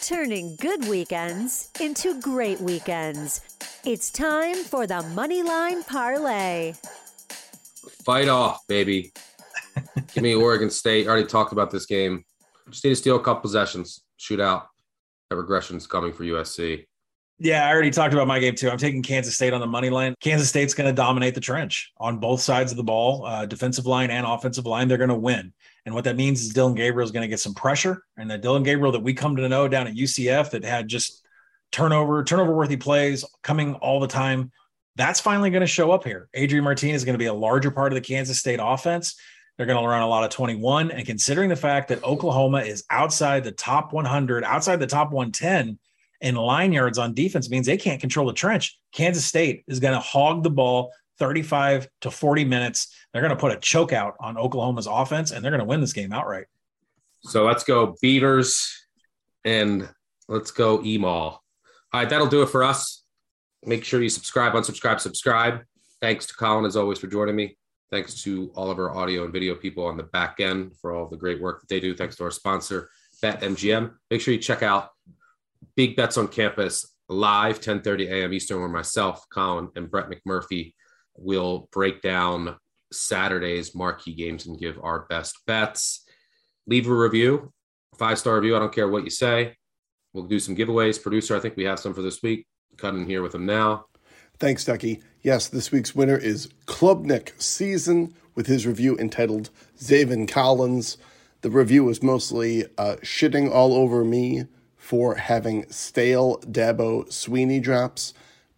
Turning good weekends into great weekends. It's time for the Moneyline Parlay. Fight off, baby. Give me Oregon State. I already talked about this game. Just need to steal a couple possessions. Shootout. That regression's coming for U S C. Yeah, I already talked about my game too. I'm taking Kansas State on the money line. Kansas State's going to dominate the trench on both sides of the ball, uh, defensive line and offensive line. They're going to win. And what that means is Dillon Gabriel is going to get some pressure. And that Dillon Gabriel that we come to know down at U C F that had just turnover, turnover-worthy plays coming all the time, that's finally going to show up here. Adrian Martinez is going to be a larger part of the Kansas State offense. They're going to run a lot of twenty-one. And considering the fact that Oklahoma is outside the top one hundred, outside the top one ten, and line yards on defense means they can't control the trench. Kansas State is going to hog the ball thirty-five to forty minutes. They're going to put a choke out on Oklahoma's offense, and they're going to win this game outright. So let's go Beavers, and let's go E-Mall. All right, that'll do it for us. Make sure you subscribe, unsubscribe, subscribe. Thanks to Colin, as always, for joining me. Thanks to all of our audio and video people on the back end for all the great work that they do. Thanks to our sponsor, BetMGM. Make sure you check out Big Bets on Campus live, ten thirty a.m. Eastern, where myself, Colin, and Brett McMurphy will break down Saturday's marquee games and give our best bets. Leave a review, five-star review. I don't care what you say. We'll do some giveaways. Producer, I think we have some for this week. Cut in here with them now. Thanks, Ducky. Yes, this week's winner is Klubnik Season with his review entitled Zaven Collins. The review was mostly uh, shitting all over me for having stale Dabo Sweeney drops,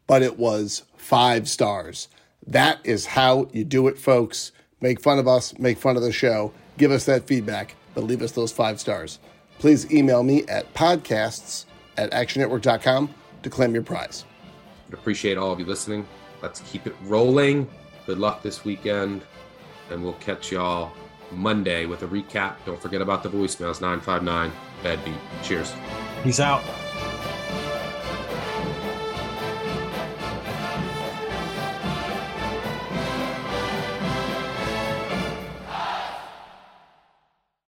but it was five stars. That is how you do it, folks. Make fun of us, make fun of the show, give us that feedback, but leave us those five stars. Please email me at podcasts at action network dot com to claim your prize. Appreciate all of you listening. Let's keep it rolling. Good luck this weekend, and we'll catch y'all Monday with a recap. Don't forget about the voicemails, nine five nine, bad beat. Cheers. Peace out.